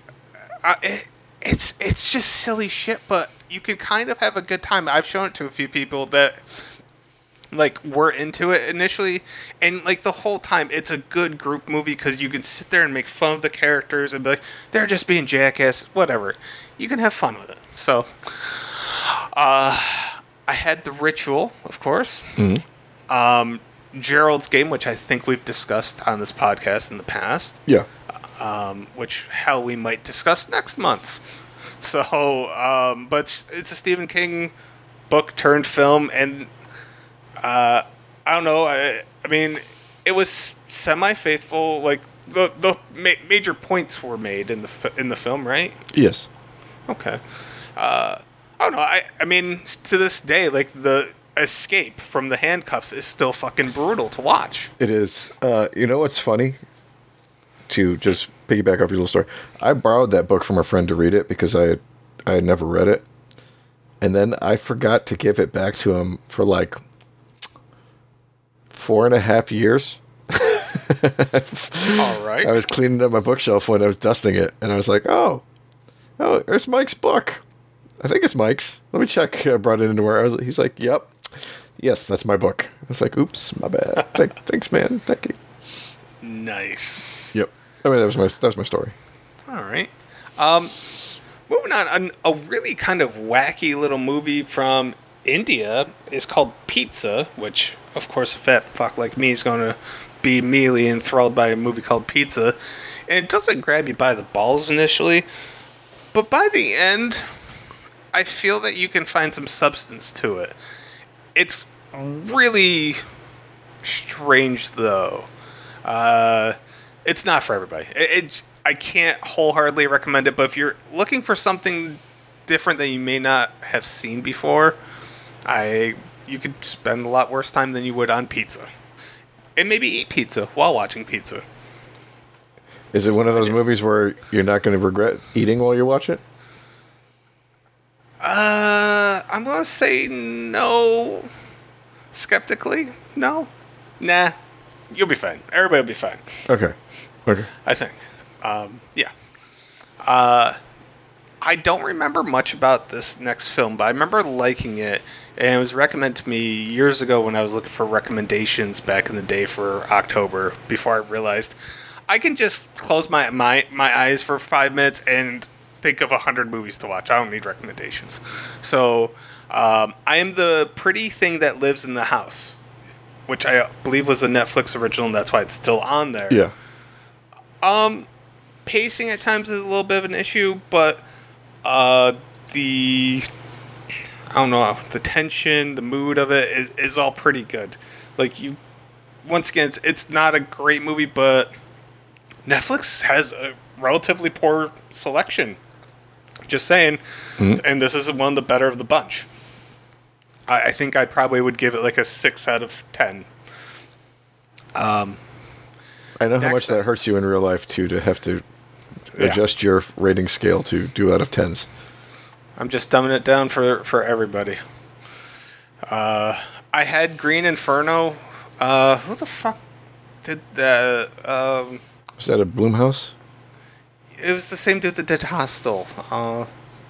I it, it's it's just silly shit, but you can kind of have a good time. I've shown it to a few people that like were into it initially, and like the whole time it's a good group movie because you can sit there and make fun of the characters and be like, they're just being jackass, whatever. You can have fun with it. So, uh, I had The Ritual, of course. Mm-hmm. Um. Gerald's Game, which I think we've discussed on this podcast in the past. Yeah. Um, which, hell, we might discuss next month. So, um, but it's, it's a Stephen King book turned film, and uh, I don't know. I, I mean, it was semi-faithful. Like the the ma- major points were made in the f- in the film, right? Yes. Okay. Uh, I don't know. I I mean, to this day, like the escape from the handcuffs is still fucking brutal to watch. It is. Uh, you know what's funny? To just piggyback off your little story, I borrowed that book from a friend to read it because I had, I had never read it. And then I forgot to give it back to him for like four and a half years. All right. I was cleaning up my bookshelf when I was dusting it, and I was like, oh, oh, there's Mike's book. I think it's Mike's. Let me check. I brought it into where I was. He's like, yep. Yes, that's my book. I was like, oops, my bad. Th- thanks, man. Thank you. Nice. Yep. I mean, that was my that was my story. All right. Um, moving on, an, a really kind of wacky little movie from India is called Pizza, which, of course, a fat fuck like me is going to be immediately enthralled by a movie called Pizza. And it doesn't grab you by the balls initially, but by the end, I feel that you can find some substance to it. It's really strange, though. Uh, it's not for everybody. It, it, I can't wholeheartedly recommend it, but if you're looking for something different that you may not have seen before, I you could spend a lot worse time than you would on Pizza. And maybe eat pizza while watching Pizza. Is it one of those movies where you're not going to regret eating while you watch it? Uh, I'm going to say no. Skeptically, no. Nah, you'll be fine. Everybody will be fine. Okay. Okay. I think. Um, yeah. Uh, I don't remember much about this next film, but I remember liking it, and it was recommended to me years ago when I was looking for recommendations back in the day for October, before I realized I can just close my, my, my eyes for five minutes and think of a hundred movies to watch. I don't need recommendations. So um, I am the pretty thing that lives in the house, which I believe was a Netflix original, and that's why it's still on there. Yeah. Um, pacing at times is a little bit of an issue, but uh, the I don't know the tension, the mood of it is, is all pretty good. Like you, once again, it's, it's not a great movie, but Netflix has a relatively poor selection. Just saying. Mm-hmm. And this is one of the better of the bunch. I, I think I probably would give it like a six out of ten. Um, I know how much that hurts you in real life, too, to have to adjust yeah. your rating scale to do out of tens. I'm just dumbing it down for for everybody. Uh, I had Green Inferno. Uh, who the fuck did that? Um, was that a Blumhouse? It was the same dude that did Hostel. Uh,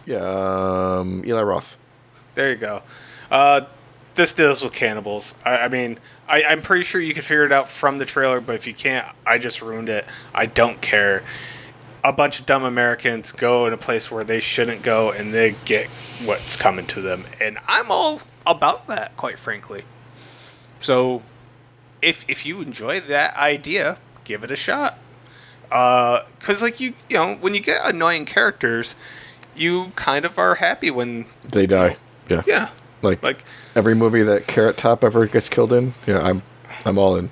yeah, um, Eli Roth. There you go. Uh, this deals with cannibals. I, I mean, I, I'm pretty sure you can figure it out from the trailer, but if you can't, I just ruined it. I don't care. A bunch of dumb Americans go in a place where they shouldn't go, and they get what's coming to them. And I'm all about that, quite frankly. So, if if you enjoy that idea, give it a shot. Uh, 'cause like you, you know, when you get annoying characters, you kind of are happy when they die. You know, yeah, yeah. Like like every movie that Carrot Top ever gets killed in. Yeah, I'm I'm all in.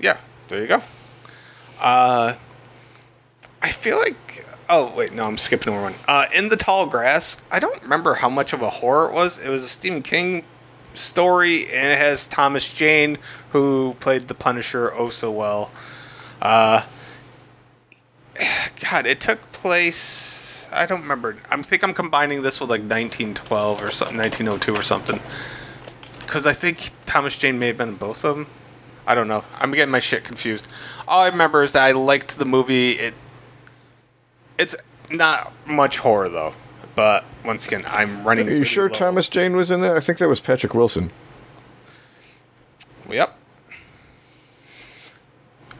Yeah, there you go. Uh. I feel like... Oh, wait, no, I'm skipping over one. Uh, In the Tall Grass, I don't remember how much of a horror it was. It was a Stephen King story, and it has Thomas Jane, who played the Punisher oh so well. Uh, God, it took place... I don't remember. I think I'm combining this with, like, nineteen twelve or something, nineteen oh two or something. Because I think Thomas Jane may have been in both of them. I don't know. I'm getting my shit confused. All I remember is that I liked the movie... It It's not much horror, though. But, once again, I'm running... Are you sure low. Thomas Jane was in there? I think that was Patrick Wilson. Yep.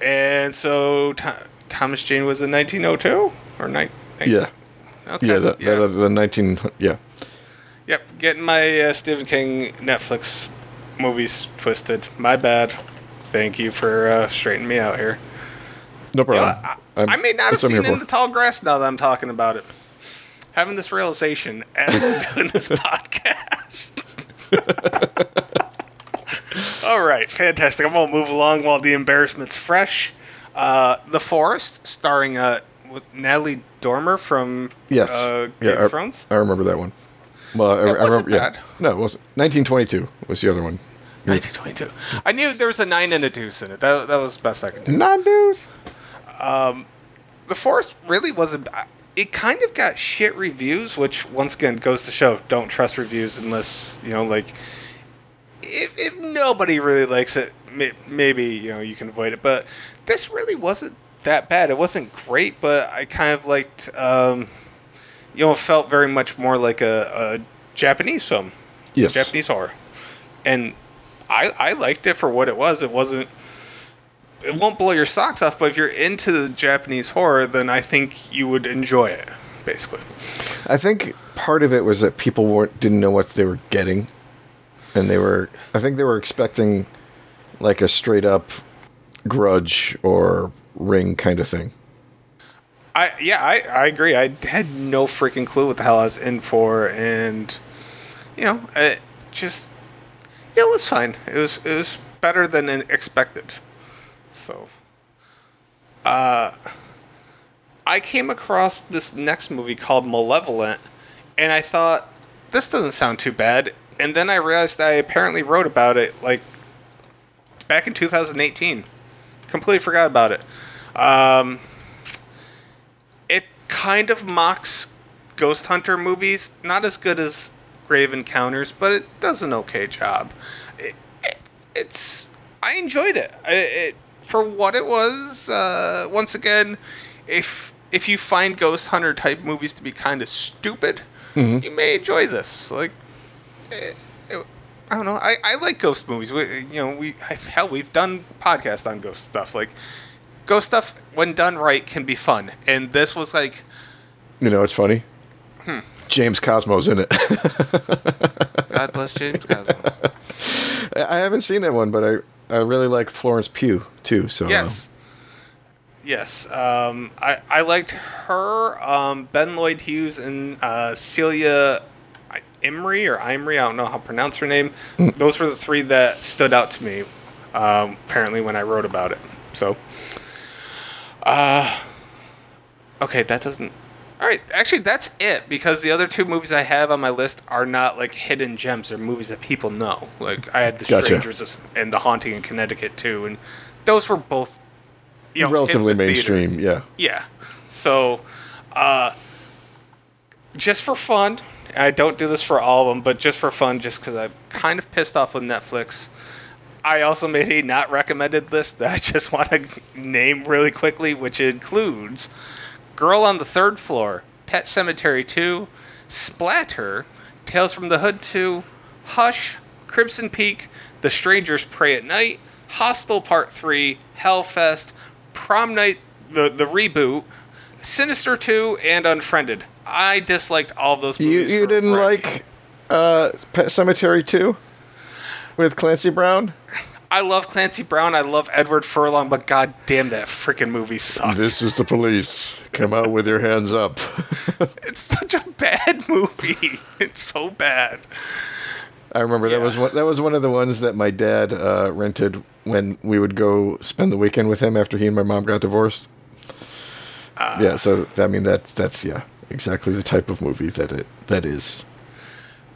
And so, Th- Thomas Jane was in nineteen oh two? Or ni- yeah. Okay. Yeah, that, yeah. That, uh, the nineteen... Yeah. Yep, getting my uh, Stephen King Netflix movies twisted. My bad. Thank you for uh, straightening me out here. No problem. You know, I, I'm, I may not have seen In the Tall Grass now that I'm talking about it. Having this realization as we're doing this podcast. All right, fantastic. I'm going to move along while the embarrassment's fresh. Uh, The Forest, starring uh, with Natalie Dormer from yes. uh, Game yeah, of Thrones. I, I remember that one. Well, I, it I wasn't remember, bad. Yeah. No, it wasn't. nineteen twenty-two was the other one. nineteen twenty-two. I knew there was a nine and a deuce in it. That, that was the best I could do. Nine deuce. Um, The Forest really wasn't... It kind of got shit reviews, which, once again, goes to show, don't trust reviews unless, you know, like... If, if nobody really likes it, may, maybe, you know, you can avoid it. But this really wasn't that bad. It wasn't great, but I kind of liked... Um, you know, it felt very much more like a, a Japanese film. Yes. Japanese horror. And I, I liked it for what it was. It wasn't... It won't blow your socks off, but if you're into the Japanese horror, then I think you would enjoy it, basically. I think part of it was that people weren't didn't know what they were getting, and they were... I think they were expecting, like, a straight-up Grudge or Ring kind of thing. I Yeah, I, I agree. I had no freaking clue what the hell I was in for, and, you know, it just... It was fine. It was it was better than expected. So, uh, I came across this next movie called Malevolent, and I thought, this doesn't sound too bad. And then I realized that I apparently wrote about it, like, back in two thousand eighteen. Completely forgot about it. Um, it kind of mocks Ghost Hunter movies. Not as good as Grave Encounters, but it does an okay job. It, it, it's... I enjoyed it. It, it for what it was. Uh, once again, if if you find Ghost Hunter type movies to be kind of stupid, mm-hmm. you may enjoy this. Like, it, it, I don't know. I, I like ghost movies. We, you know, we hell we've done podcasts on ghost stuff. Like, ghost stuff when done right can be fun. And this was like, you know, it's funny. Hmm. James Cosmo's in it. God bless James Cosmo. I haven't seen that one, but I. I really like Florence Pugh, too. So Yes. Yes. Um, I, I liked her, um, Ben Lloyd Hughes, and uh, Celia Imrie, or Imrie, I don't know how to pronounce her name. Mm. Those were the three that stood out to me, um, apparently, when I wrote about it. So, uh, okay, that doesn't... All right, actually, that's it, because the other two movies I have on my list are not, like, hidden gems. They're movies that people know. Like, I had The Strangers gotcha. and The Haunting in Connecticut, too, and those were both you know, relatively the mainstream. Theater. Yeah. Yeah. So, uh, just for fun, I don't do this for all of them, but just for fun, just because I'm kind of pissed off with Netflix, I also made a not recommended list that I just want to name really quickly, which includes Girl on the Third Floor, Pet Sematary two, Splatter, Tales from the Hood two, Hush, Crimson Peak, The Strangers Pray at Night, Hostel Part three, Hellfest, Prom Night, the, the reboot, Sinister two, and Unfriended. I disliked all of those movies. You, you didn't like uh, Pet Sematary two with Clancy Brown? I love Clancy Brown. I love Edward Furlong, but goddamn, that freaking movie sucked. This is the police. Come out with your hands up. It's such a bad movie. It's so bad. I remember yeah. that was one, that was one of the ones that my dad uh, rented when we would go spend the weekend with him after he and my mom got divorced. Uh, yeah, so I mean that that's yeah exactly the type of movie that it that is.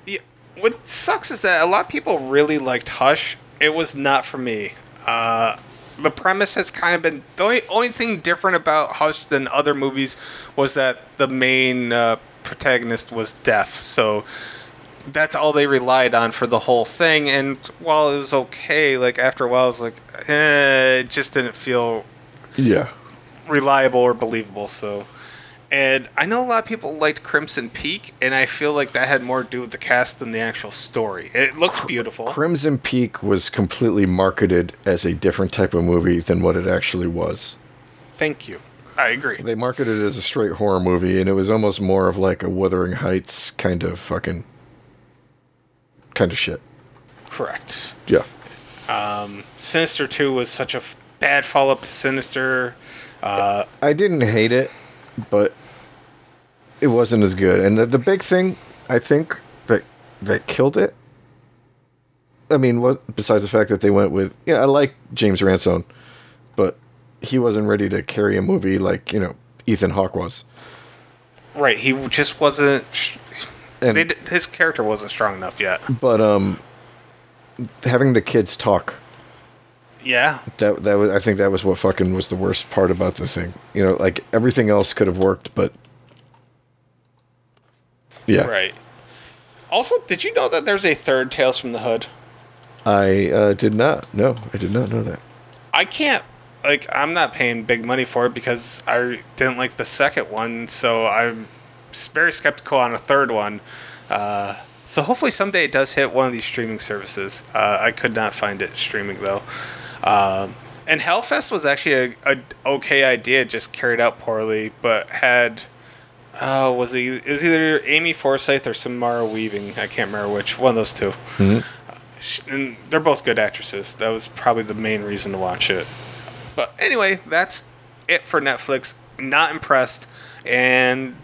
Yeah, what sucks is that a lot of people really liked Hush. It was not for me. Uh, the premise has kind of been... The only, only thing different about Hush than other movies was that the main uh, protagonist was deaf. So that's all they relied on for the whole thing. And while it was okay, like after a while, I was like, eh, it just didn't feel yeah reliable or believable. So, and I know a lot of people liked Crimson Peak, and I feel like that had more to do with the cast than the actual story. It looked beautiful. Crimson Peak was completely marketed as a different type of movie than what it actually was. Thank you. I agree. They marketed it as a straight horror movie, and it was almost more of like a Wuthering Heights kind of fucking kind of shit. Correct. Yeah. Um, Sinister two was such a f- bad follow-up to Sinister. Uh, I didn't hate it, but it wasn't as good. And the, the big thing, I think, that that killed it, I mean, what, besides the fact that they went with... Yeah, you know, I like James Ransone, but he wasn't ready to carry a movie like, you know, Ethan Hawke was. Right, he just wasn't... And, they, his character wasn't strong enough yet. But um, having the kids talk... Yeah. That that was I think that was what fucking was the worst part about the thing. You know, like everything else could have worked, but yeah. Right. Also, did you know that there's a third Tales from the Hood? I uh, did not. No, I did not know that. I can't like I'm not paying big money for it because I didn't like the second one, so I'm very skeptical on a third one. Uh So hopefully someday it does hit one of these streaming services. Uh, I could not find it streaming though. Um, and Hellfest was actually a, a okay idea, just carried out poorly, but had uh, was it, it was either Amy Forsyth or Samara Weaving. I can't remember which one of those two. Mm-hmm. Uh, and they're both good actresses. That was probably the main reason to watch it. But anyway, that's it for Netflix. Not impressed, and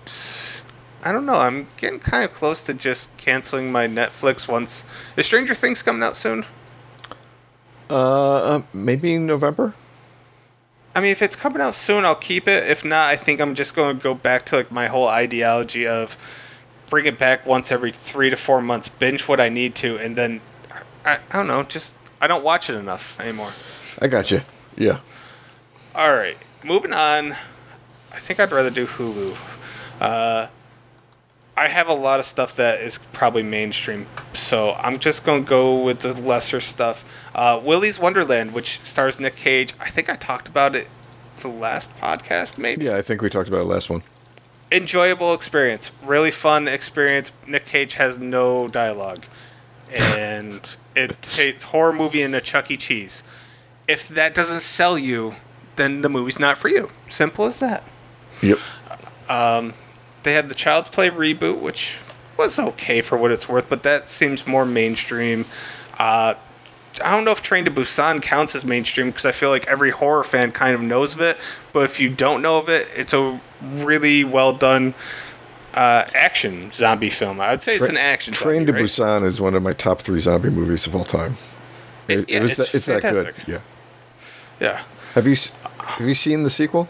I don't know. I'm getting kind of close to just canceling my Netflix once. Is Stranger Things coming out soon? Uh, maybe in November. I mean, if it's coming out soon, I'll keep it. If not, I think I'm just going to go back to like my whole ideology of bring it back once every three to four months, binge what I need to, and then I, I don't know. Just I don't watch it enough anymore. I got you. Yeah. All right, moving on. I think I'd rather do Hulu. Uh. I have a lot of stuff that is probably mainstream, so I'm just going to go with the lesser stuff. Uh, Willy's Wonderland, which stars Nick Cage. I think I talked about it the last podcast, maybe? Yeah, I think we talked about it last one. Enjoyable experience. Really fun experience. Nick Cage has no dialogue. And it's a horror movie in a Chuck E. Cheese. If that doesn't sell you, then the movie's not for you. Simple as that. Yep. Um... They had the Child's Play reboot, which was okay for what it's worth, but that seems more mainstream. Uh, I don't know if Train to Busan counts as mainstream because I feel like every horror fan kind of knows of it, but if you don't know of it, it's a really well-done uh, action zombie film. I would say Tra- it's an action Train zombie, to right? Busan is one of my top three zombie movies of all time. It, it, yeah, it was it's that, it's that good. Yeah. Yeah. Have you, have you seen the sequel?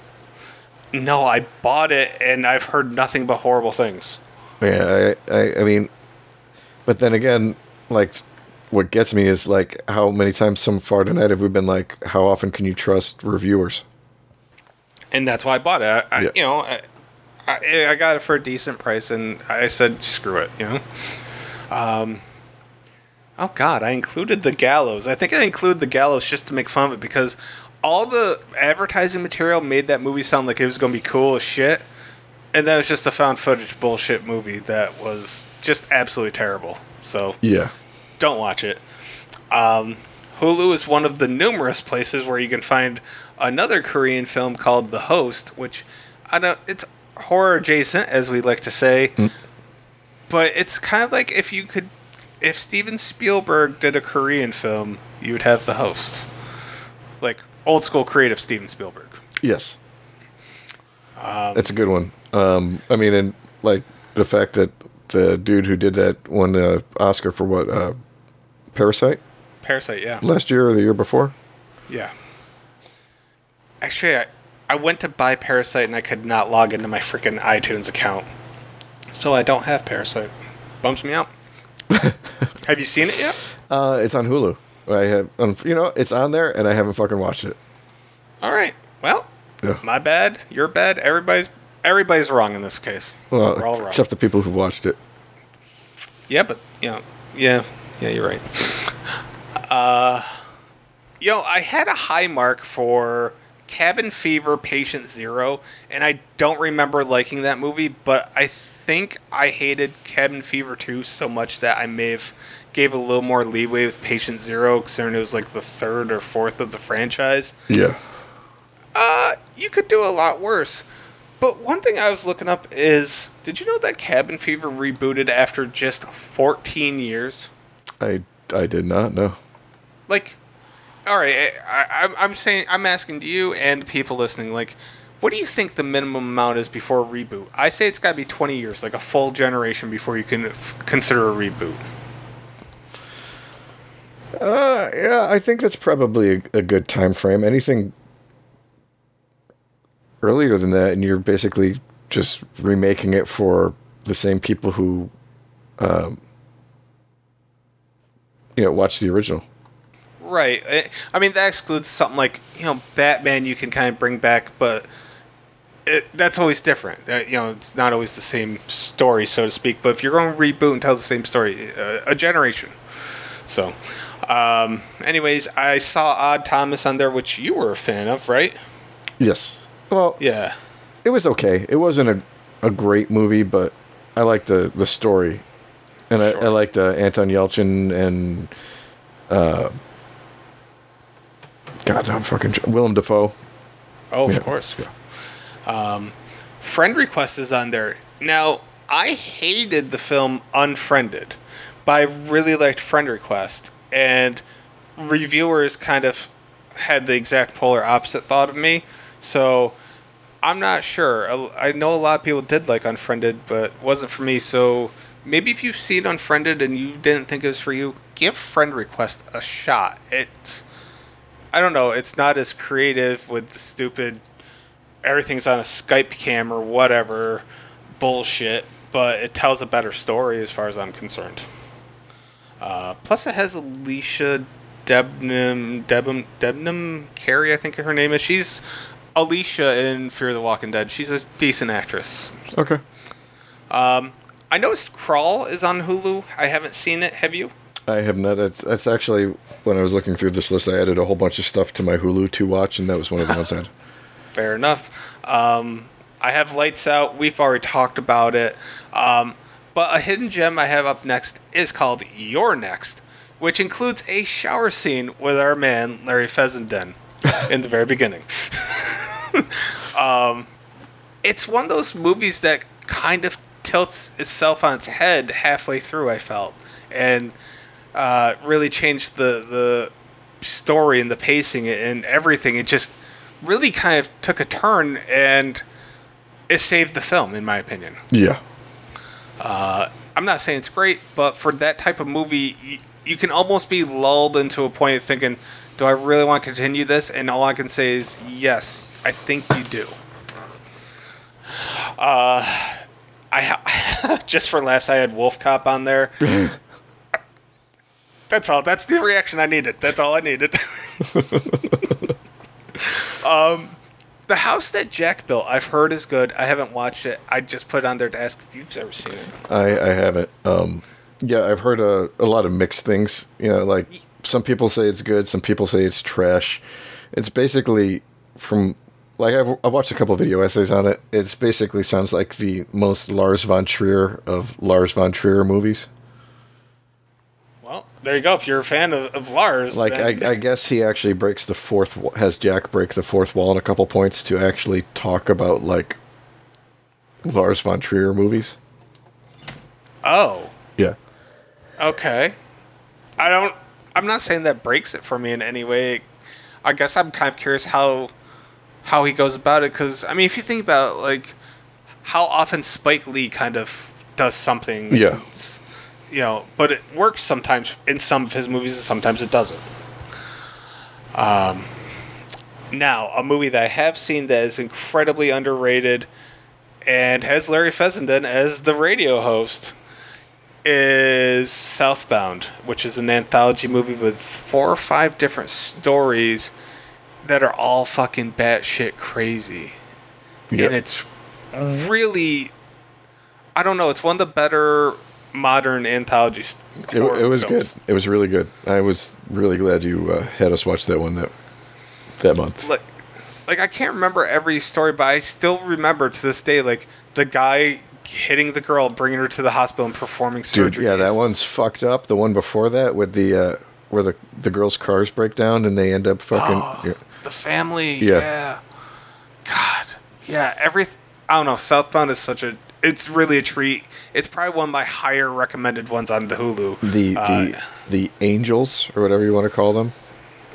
No, I bought it, and I've heard nothing but horrible things. Yeah, I, I, I mean, but then again, like, what gets me is, like, how many times so far tonight have we been like, how often can you trust reviewers? and that's why I bought it. I, yeah. You know, I, I, I got it for a decent price, and I said, screw it, you know. Um, oh, God, I included the gallows. I think I included the gallows just to make fun of it, because all the advertising material made that movie sound like it was going to be cool as shit, and then it's just a found footage bullshit movie that was just absolutely terrible. So, yeah, don't watch it. Um, Hulu is one of the numerous places where you can find another Korean film called The Host, which I don't. It's horror adjacent, as we like to say, mm. but it's kind of like if you could, if Steven Spielberg did a Korean film, you would have The Host, like old school creative Steven Spielberg. Yes, um, that's a good one. Um, I mean, and like the fact that the dude who did that won an Oscar for what? Uh, Parasite? Parasite, yeah. Last year or the year before? Yeah. Actually, I, I went to buy Parasite and I could not log into my freaking iTunes account. So I don't have Parasite. Bumps me out. Have you seen it yet? Uh, it's on Hulu. I have, um, you know, it's on there and I haven't fucking watched it. All right. Well, yeah. My bad, your bad, everybody's everybody's wrong in this case. Well, we're all wrong. Except the people who've watched it. Yeah, but, you know, yeah. Yeah, you're right. Uh, yo, I had a high mark for Cabin Fever Patient Zero, and I don't remember liking that movie, but I think I hated Cabin Fever two so much that I may have gave a little more leeway with Patient Zero, considering it was like the third or fourth of the franchise. Yeah. Uh, you could do a lot worse. But one thing I was looking up is, did you know that Cabin Fever rebooted after just fourteen years? I, I did not know. Like, all right, I, I, I'm saying I'm asking you and people listening, like, what do you think the minimum amount is before a reboot? I say it's got to be twenty years, like a full generation before you can f- consider a reboot. Uh, yeah, I think that's probably a, a good time frame. Anything earlier than that, and you're basically just remaking it for the same people who... Um, you know, watch the original. Right. I mean, that excludes something like, you know, Batman you can kind of bring back, but it, that's always different. You know, it's not always the same story, so to speak, but if you're going to reboot and tell the same story, uh, a generation. So, um, anyways, I saw Odd Thomas on there, which you were a fan of, right? Yes. Well, yeah. It was okay. It wasn't a, a great movie, but I liked the, the story. And sure. I, I liked uh, Anton Yelchin and uh, God, I'm fucking Willem Dafoe. Oh, yeah. Of course. Yeah. Um, Friend Request is on there now. I hated the film Unfriended, but I really liked Friend Request, and reviewers kind of had the exact polar opposite thought of me. So I'm not sure. I, I know a lot of people did like Unfriended, but it wasn't for me. So. Maybe if you've seen Unfriended and you didn't think it was for you, give Friend Request a shot. It's, I don't know, it's not as creative with the stupid everything's on a Skype cam or whatever bullshit, but it tells a better story as far as I'm concerned. Uh, plus it has Alicia Debnam, Debnam, Debnam Carey, I think her name is. She's Alicia in Fear the Walking Dead. She's a decent actress. Okay. Um... I noticed Crawl is on Hulu. I haven't seen it. Have you? I have not. It's, it's actually, when I was looking through this list, I added a whole bunch of stuff to my Hulu to watch, and that was one of the ones I had. Fair enough. Um, I have Lights Out. We've already talked about it. Um, but a hidden gem I have up next is called You're Next, which includes a shower scene with our man, Larry Fessenden, in the very beginning. um, it's one of those movies that kind of tilts itself on its head halfway through, I felt, and uh, really changed the the story and the pacing and everything. It just really kind of took a turn, and it saved the film, in my opinion. Yeah. Uh, I'm not saying it's great, but for that type of movie, y- you can almost be lulled into a point of thinking, do I really want to continue this? And all I can say is, yes, I think you do. Uh... I just for laughs I had Wolf Cop on there. That's all. That's the reaction I needed. That's all I needed. um, The house that Jack built, I've heard is good. I haven't watched it. I just put it on there to ask if you've ever seen it. I, I haven't. Um, yeah, I've heard a, a lot of mixed things. You know, like some people say it's good, some people say it's trash. It's basically from... Like, I've, I've watched a couple video essays on it. It basically sounds like the most Lars von Trier of Lars von Trier movies. Well, there you go. If you're a fan of, of Lars... Like, then- I, I guess he actually breaks the fourth... Has Jack break the fourth wall in a couple points to actually talk about, like, Lars von Trier movies. Oh. Yeah. Okay. I don't... I'm not saying that breaks it for me in any way. I guess I'm kind of curious how... how he goes about it, because I mean, if you think about like how often Spike Lee kind of does something, yeah, you know, but it works sometimes in some of his movies, and sometimes it doesn't. Um, now a movie that I have seen that is incredibly underrated and has Larry Fessenden as the radio host is Southbound, which is an anthology movie with four or five different stories that are all fucking batshit crazy. Yep. And it's really... I don't know. It's one of the better modern anthologies. It, it was films. Good. It was really good. I was really glad you uh, had us watch that one that that month. Like, like, I can't remember every story, but I still remember to this day, like, the guy hitting the girl, bringing her to the hospital and performing surgery. Dude, yeah, that one's fucked up. The one before that with the... Uh, where the, the girls' cars break down and they end up fucking... Oh. Yeah. The family, yeah. yeah. God, yeah. Every, I don't know. Southbound is such a. It's really a treat. It's probably one of my higher recommended ones on the Hulu. The uh, the the angels or whatever you want to call them.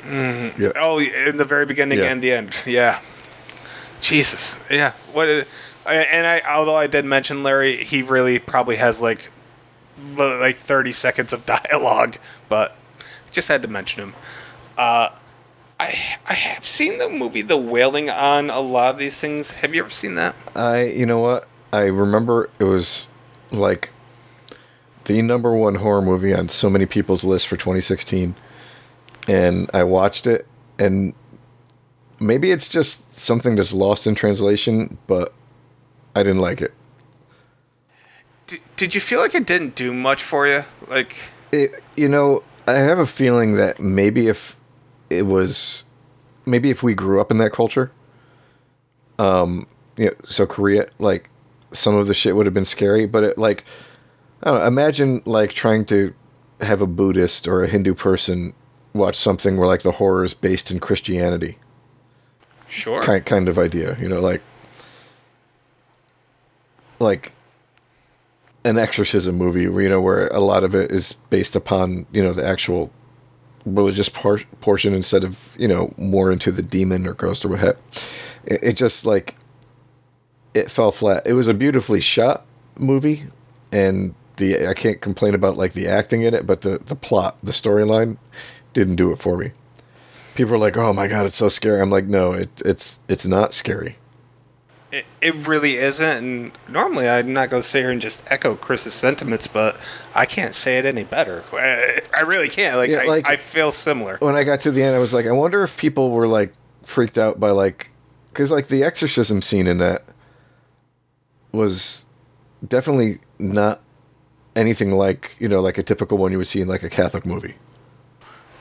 Mm, yeah. Oh, in the very beginning yeah. and the end. Yeah. Jesus. Yeah. What? Is, and I, although I did mention Larry, he really probably has like like thirty seconds of dialogue, but just had to mention him. Uh. I I have seen the movie The Wailing on a lot of these things. Have you ever seen that? I you know what? I remember it was like the number one horror movie on so many people's list for twenty sixteen. And I watched it, and maybe it's just something that's lost in translation, but I didn't like it. Did, did you feel like it didn't do much for you? Like it, you know, I have a feeling that maybe if It was maybe if we grew up in that culture, um, you know, so Korea, like some of the shit would have been scary, but it, like, I don't know, imagine like trying to have a Buddhist or a Hindu person watch something where like the horror is based in Christianity. Sure. Kind, kind of idea, you know, like, like an exorcism movie where, you know, where a lot of it is based upon, you know, the actual religious por- portion instead of, you know, more into the demon or ghost or what have it, it just like it fell flat. It was a beautifully shot movie, and the I can't complain about like the acting in it, but the the plot, the storyline didn't do it for me. People are like, oh my god, it's so scary. I'm like, no, it it's it's not scary. It, it really isn't, and normally I'm not going to sit here and just echo Chris's sentiments, but I can't say it any better. I, I really can't. Like, yeah, like I, I feel similar. When I got to the end, I was like, I wonder if people were like freaked out by like, because like the exorcism scene in that was definitely not anything like, you know, like a typical one you would see in like a Catholic movie.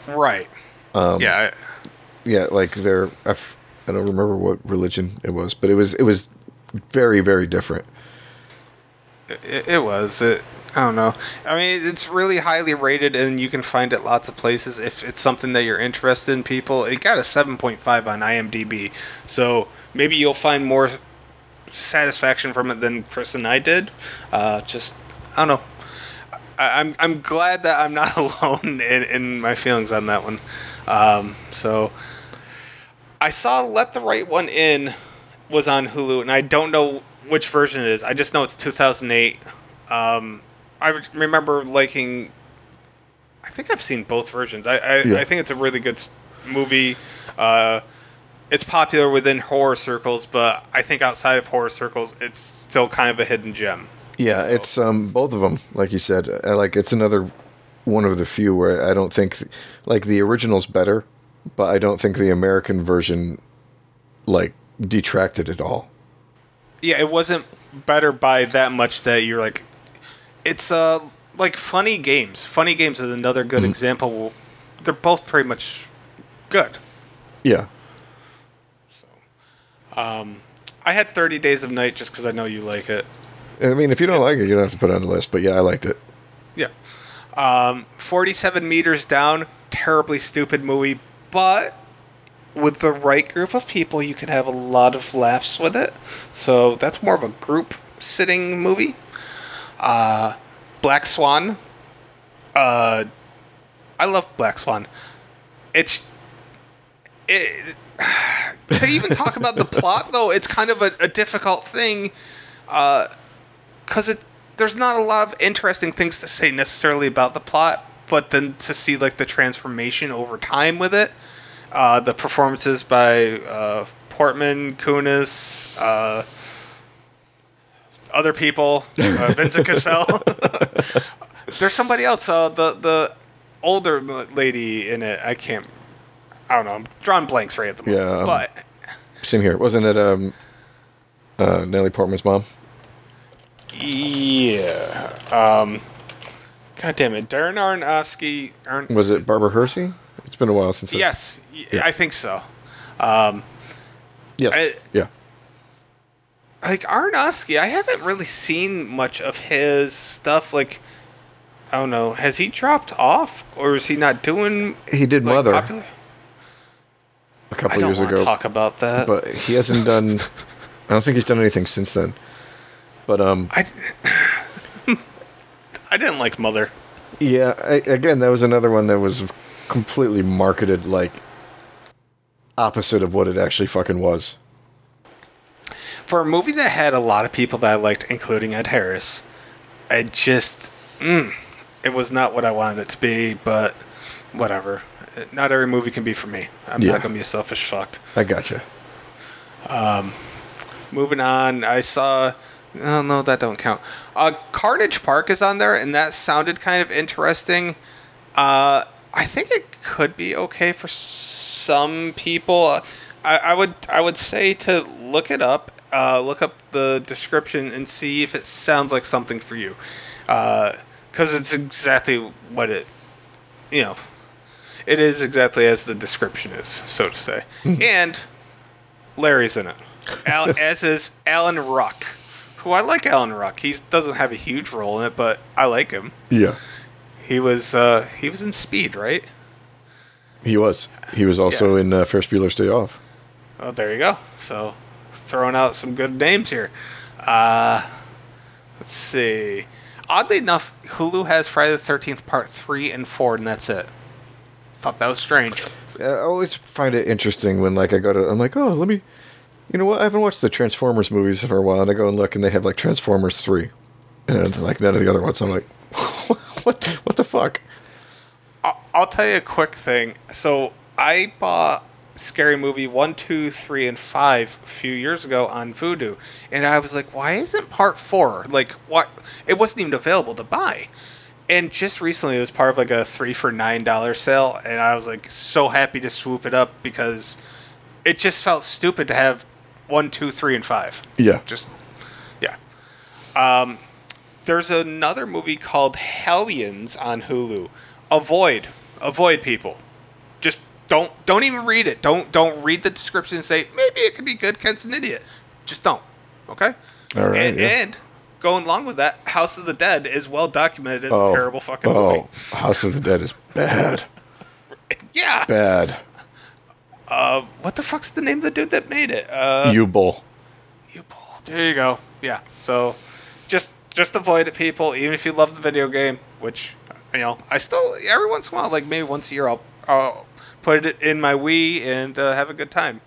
Right. Um, yeah. I, yeah, like they're... I've, I don't remember what religion it was, but it was it was very, very different. It, it was. It, I don't know. I mean, it's really highly rated, and you can find it lots of places. If it's something that you're interested in, people, it got a seven point five on I M D B, so maybe you'll find more satisfaction from it than Chris and I did. Uh, just, I don't know. I, I'm I'm glad that I'm not alone in, in my feelings on that one. Um, so... I saw Let the Right One In was on Hulu, and I don't know which version it is. I just know it's two thousand eight. Um, I remember liking... I think I've seen both versions. I I, yeah. I think it's a really good movie. Uh, it's popular within horror circles, but I think outside of horror circles, it's still kind of a hidden gem. Yeah, so. It's um, both of them, like you said. I, like it's another one of the few where I don't think... Like, the original's better. But I don't think the American version, like, detracted at all. Yeah, it wasn't better by that much that you're like... It's uh, like Funny Games. Funny Games is another good mm-hmm. example. They're both pretty much good. Yeah. So, um, I had thirty Days of Night just because I know you like it. I mean, if you don't yeah. like it, you don't have to put it on the list. But yeah, I liked it. Yeah. Um, forty-seven Meters Down, terribly stupid movie, but with the right group of people, you can have a lot of laughs with it. So that's more of a group sitting movie. Uh, Black Swan. Uh, I love Black Swan. It's... It, to even talk about the plot, though, it's kind of a, a difficult thing because uh, it... There's not a lot of interesting things to say necessarily about the plot, but then to see like the transformation over time with it, uh, the performances by uh, Portman, Kunis, uh, other people, uh, Vincent Cassell. There's somebody else, uh, the the older lady in it. I can't. I don't know. I'm drawing blanks right at the moment. Yeah, um, but same here. Wasn't it um, uh, Natalie Portman's mom? Yeah. Um, God damn it. Darren Aronofsky. Arn- was it Barbara Hersey? It's been a while since. Yes. I, yeah. I think so. Um, yes. I, yeah. Like Aronofsky, I haven't really seen much of his stuff. Like, I don't know. Has he dropped off or is he not doing? He did like, Mother popular? a couple I don't years ago. I don't want to talk about that. But he hasn't done, I don't think he's done anything since then. But um, I, I didn't like Mother. Yeah, I, again, that was another one that was completely marketed like opposite of what it actually fucking was. For a movie that had a lot of people that I liked, including Ed Harris, I just, mm, it was not what I wanted it to be. But whatever, not every movie can be for me. I'm yeah. not gonna be a selfish fuck. I gotcha. Um, moving on, I saw. Oh, no, that don't count. Uh, Carnage Park is on there, and that sounded kind of interesting. Uh, I think it could be okay for some people. I, I would I would say to look it up, uh, look up the description, and see if it sounds like something for you. Because uh, it's exactly what it, you know, it is exactly as the description is, so to say. And Larry's in it, Al- as is Alan Ruck. Who I like Alan Ruck. He doesn't have a huge role in it, but I like him. Yeah. He was uh, he was in Speed, right? He was. He was also yeah. in uh, Ferris Bueller's Day Off. Oh, there you go. So, throwing out some good names here. Uh, let's see. Oddly enough, Hulu has Friday the thirteenth Part three and four, and that's it. Thought that was strange. I always find it interesting when like I go to... I'm like, oh, let me... You know what? I haven't watched the Transformers movies for a while, and I go and look, and they have like Transformers three, and like none of the other ones. I'm like, what? What the fuck? I'll tell you a quick thing. So I bought Scary Movie one, two, three, and five a few years ago on Vudu, and I was like, why isn't Part Four? Like, what? It wasn't even available to buy. And just recently, it was part of like a three for nine dollar sale, and I was like, so happy to swoop it up because it just felt stupid to have. One, two, three, and five. Yeah. Just, yeah. Um, there's another movie called Hellions on Hulu. Avoid, avoid people. Just don't, don't even read it. Don't, don't read the description and say maybe it could be good. Kent's an idiot. Just don't. Okay. All right. And, yeah. and going along with that, House of the Dead is well documented as oh, a terrible fucking oh, movie. Oh, House of the Dead is bad. yeah. Bad. Uh, what the fuck's the name of the dude that made it? Uh, U-Bull. U-Bull. There you go. Yeah. So, just just avoid it, people. Even if you love the video game, which you know, I still every once in a while, like maybe once a year, I'll, I'll put it in my Wii and uh, have a good time.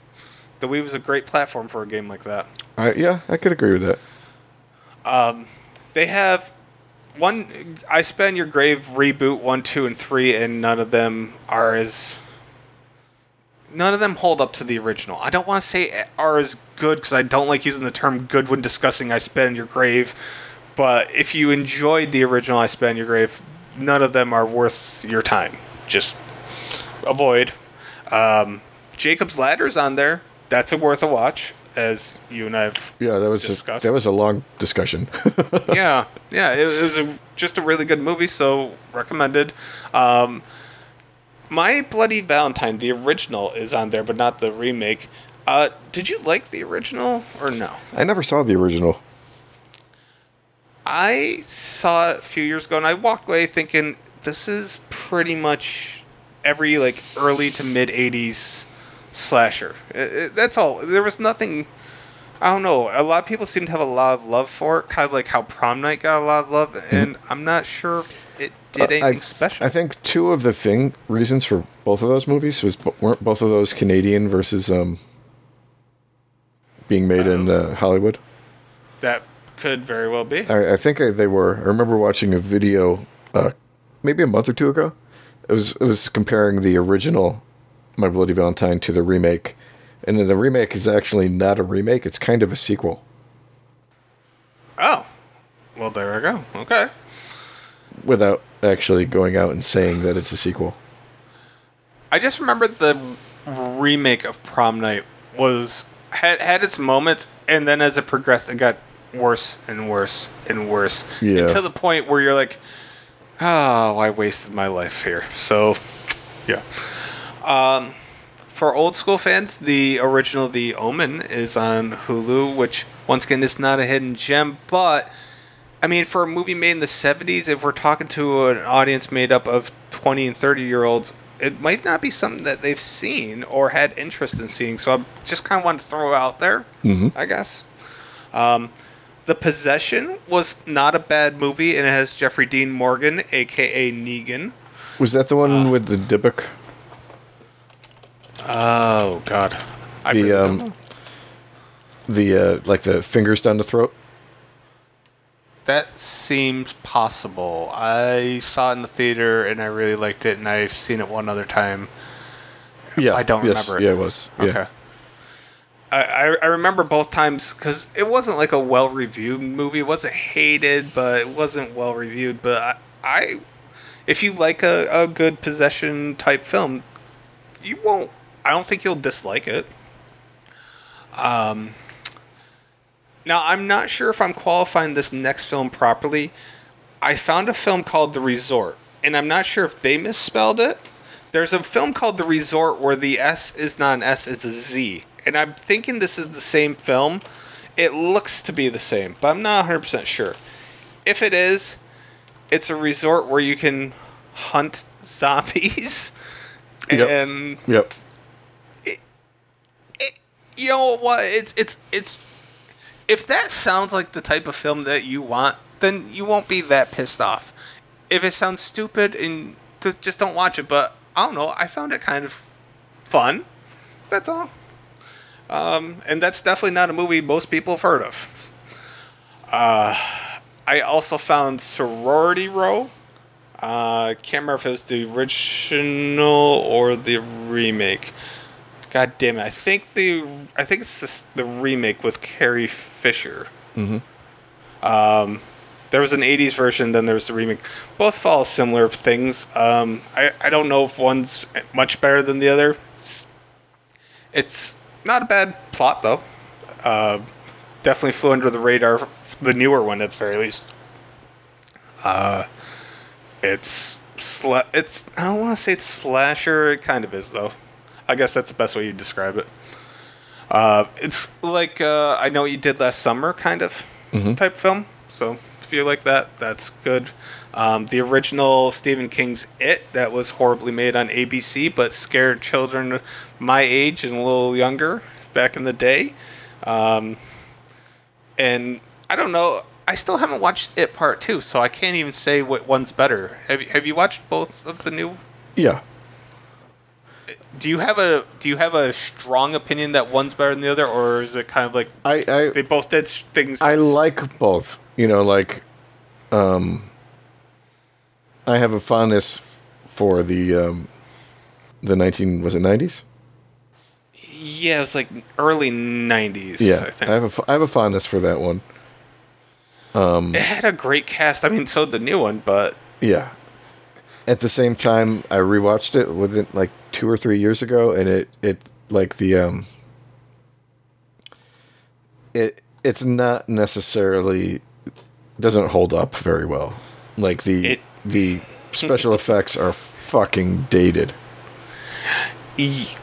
The Wii was a great platform for a game like that. Uh, yeah, I could agree with that. Um, they have one. I Spit On Your Grave reboot one, two, and three, and none of them are as. None of them hold up to the original. I don't want to say are as good because I don't like using the term good when discussing I Spit On Your Grave. But if you enjoyed the original I Spit On Your Grave, none of them are worth your time. Just avoid. Um, Jacob's Ladder's on there. that's a worth a watch, as you and I have yeah, that was discussed. A, that was a long discussion. yeah, yeah, it, it was a, just a really good movie, so recommended. Um, My Bloody Valentine, the original, is on there, but not the remake. Uh, did you like the original or no? I never saw the original. I saw it a few years ago, and I walked away thinking, this is pretty much every like early to mid-eighties slasher. It, it, that's all. There was nothing... I don't know. A lot of people seem to have a lot of love for it, kind of like how Prom Night got a lot of love, and I'm not sure it did anything uh, I, special. I think two of the thing reasons for both of those movies was weren't both of those Canadian versus um, being made um, in uh, Hollywood? That... could very well be. I, I think I, they were. I remember watching a video, uh, maybe a month or two ago. It was it was comparing the original My Bloody Valentine to the remake, and then the remake is actually not a remake. It's kind of a sequel. Oh, well, there I go. Okay. Without actually going out and saying that it's a sequel. I just remember the remake of Prom Night was had had its moments, and then as it progressed, it got worse and worse and worse yeah. until the point where you're like, oh, I wasted my life here. So, yeah. Um, for old school fans, the original The Omen is on Hulu, which, once again, is not a hidden gem, but, I mean, for a movie made in the seventies, if we're talking to an audience made up of twenty and thirty-year-olds, it might not be something that they've seen or had interest in seeing, so I just kind of wanted to throw out there, mm-hmm. I guess. Um, The Possession was not a bad movie, and it has Jeffrey Dean Morgan, a k a. Negan. Was that the one uh, with the Dybbuk? Oh, God. I the, um, the uh, like the fingers down the throat? That seemed possible. I saw it in the theater, and I really liked it, and I've seen it one other time. Yeah, I don't yes, remember it. Yeah, it was. Okay. Yeah. I, I remember both times because it wasn't like a well-reviewed movie. It wasn't hated, but it wasn't well-reviewed. But I, I if you like a, a good possession-type film, you won't... I don't think you'll dislike it. Um. Now, I'm not sure if I'm qualifying this next film properly. I found a film called The Resort, and I'm not sure if they misspelled it. There's a film called The Resort where the S is not an S, it's a Z. And I'm thinking this is the same film. It looks to be the same, but I'm not one hundred percent sure. If it is, it's a resort where you can hunt zombies. And yep. yep. It, it, you know what? It's it's it's. If that sounds like the type of film that you want, then you won't be that pissed off. If it sounds stupid, and just don't watch it. But I don't know. I found it kind of fun. That's all. Um, and that's definitely not a movie most people have heard of. Uh, I also found Sorority Row. I uh, can't remember if it was the original or the remake. God damn it! I think the I think it's just the remake with Carrie Fisher. Mm-hmm. Um, there was an eighties version, then there was the remake. Both follow similar things. Um, I I don't know if one's much better than the other. It's, it's not a bad plot, though. Uh, definitely flew under the radar. The newer one, at the very least. Uh, it's... Sla- it's. I don't want to say it's slasher. It kind of is, though. I guess that's the best way you describe it. Uh, it's like uh, I Know What You Did Last Summer, kind of, mm-hmm. type film. So, if you like that, that's good. Um, the original Stephen King's It, that was horribly made on A B C, but scared children my age and a little younger back in the day. Um, and I don't know. I still haven't watched It Part two, so I can't even say what one's better. Have you, have you watched both of the new? Yeah. Do you have a Do you have a strong opinion that one's better than the other, or is it kind of like I, I they both did things? I like both. You know, like. Um, I have a fondness for the um, the nineteen was it nineties? Yeah, it was like early nineties. Yeah, I, think. I have a I have a fondness for that one. Um, it had a great cast. I mean, so did the new one, but yeah. At the same time, I rewatched it within like two or three years ago, and it, it like the um, it it's not necessarily doesn't hold up very well. Like the it, the special effects are fucking dated.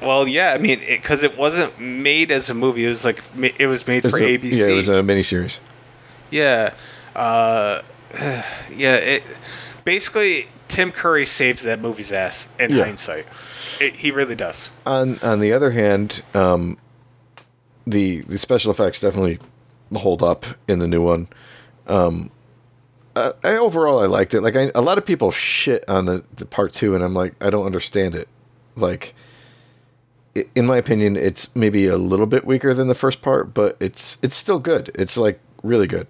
Well, yeah, I mean, because it, it wasn't made as a movie. It was like it was made it's for a, A B C. Yeah, it was a miniseries. Yeah, uh, yeah. It basically Tim Curry saves that movie's ass in yeah. hindsight. It, he really does. On on the other hand, um, the the special effects definitely hold up in the new one. Um, I, I overall I liked it. Like I, a lot of people shit on the, the part two, and I'm like, I don't understand it. Like, in my opinion, it's maybe a little bit weaker than the first part, but it's it's still good. It's like really good.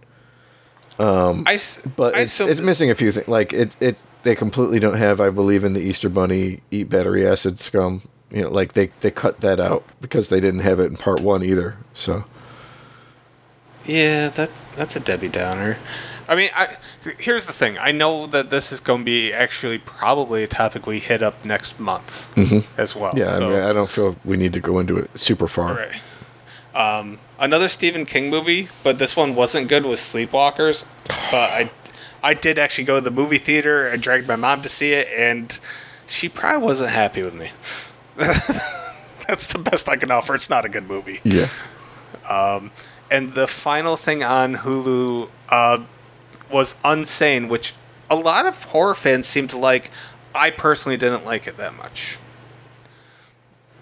Um, I, but I it's, still, it's missing a few things. Like it, it they completely don't have I Believe in the Easter Bunny, eat battery acid scum. You know, like they, they cut that out because they didn't have it in part one either. So yeah, that's that's a Debbie Downer. I mean, I, here's the thing. I know that this is going to be actually probably a topic we hit up next month mm-hmm. as well. Yeah, so. I mean, I don't feel we need to go into it super far. Right. Um, another Stephen King movie, but this one wasn't good, was Sleepwalkers. But I, I did actually go to the movie theater. I dragged my mom to see it, and she probably wasn't happy with me. That's the best I can offer. It's not a good movie. Yeah. Um, and the final thing on Hulu... Uh, was Unsane, which a lot of horror fans seem to like. I personally didn't like it that much,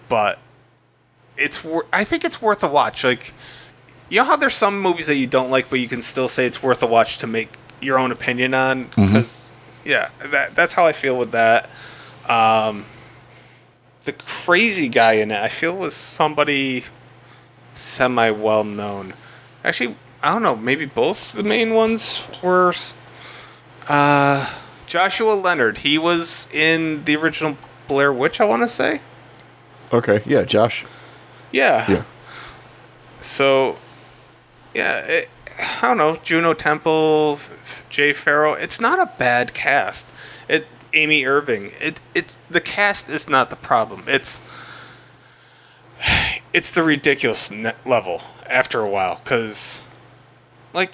but it's wor- I think it's worth a watch. Like, you know how there's some movies that you don't like, but you can still say it's worth a watch to make your own opinion on. Because mm-hmm. yeah, that that's how I feel with that. Um, the crazy guy in it, I feel, was somebody semi well known. Actually, I don't know, maybe both the main ones were uh, Joshua Leonard. He was in the original Blair Witch, I want to say. Okay, yeah, Josh. Yeah. Yeah. So, yeah, it, I don't know, Juno Temple, Jay Farrow. It's not a bad cast. It Amy Irving. It it's the cast is not the problem. It's it's the ridiculous level after a while, because. Like,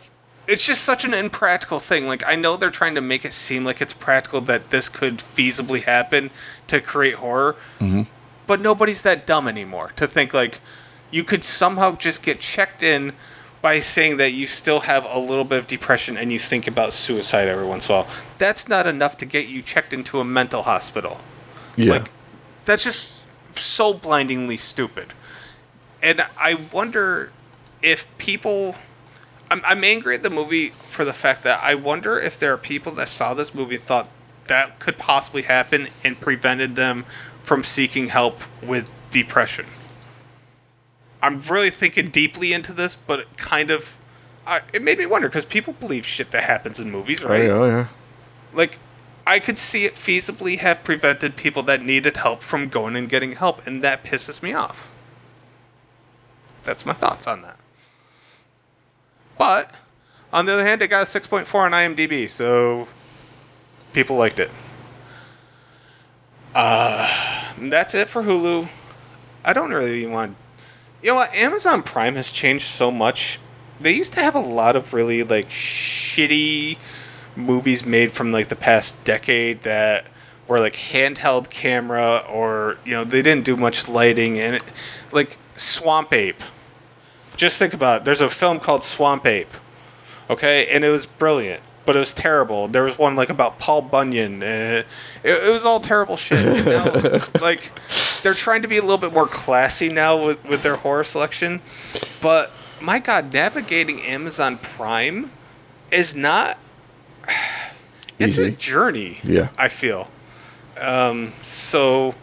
it's just such an impractical thing. Like, I know they're trying to make it seem like it's practical that this could feasibly happen to create horror, mm-hmm. but nobody's that dumb anymore to think, like, you could somehow just get checked in by saying that you still have a little bit of depression and you think about suicide every once in a while. That's not enough to get you checked into a mental hospital. Yeah. Like, that's just so blindingly stupid. And I wonder if people... I'm I'm angry at the movie for the fact that I wonder if there are people that saw this movie and thought that could possibly happen and prevented them from seeking help with depression. I'm really thinking deeply into this, but it kind of... I, it made me wonder, because people believe shit that happens in movies, right? Oh, yeah, yeah. Like, I could see it feasibly have prevented people that needed help from going and getting help, and that pisses me off. That's my thoughts on that. But, on the other hand, it got a six point four on IMDb, so people liked it. Uh, that's it for Hulu. I don't really want... You know what? Amazon Prime has changed so much. They used to have a lot of really, like, shitty movies made from, like, the past decade that were, like, handheld camera or, you know, they didn't do much lighting. And, it, like, Swamp Ape... Just think about it. There's a film called Swamp Ape, okay? And it was brilliant, but it was terrible. There was one, like, about Paul Bunyan. And it, it was all terrible shit. Now, like, they're trying to be a little bit more classy now with, with their horror selection. But, my God, navigating Amazon Prime is not... It's easy. A journey, yeah. I feel. Um, so...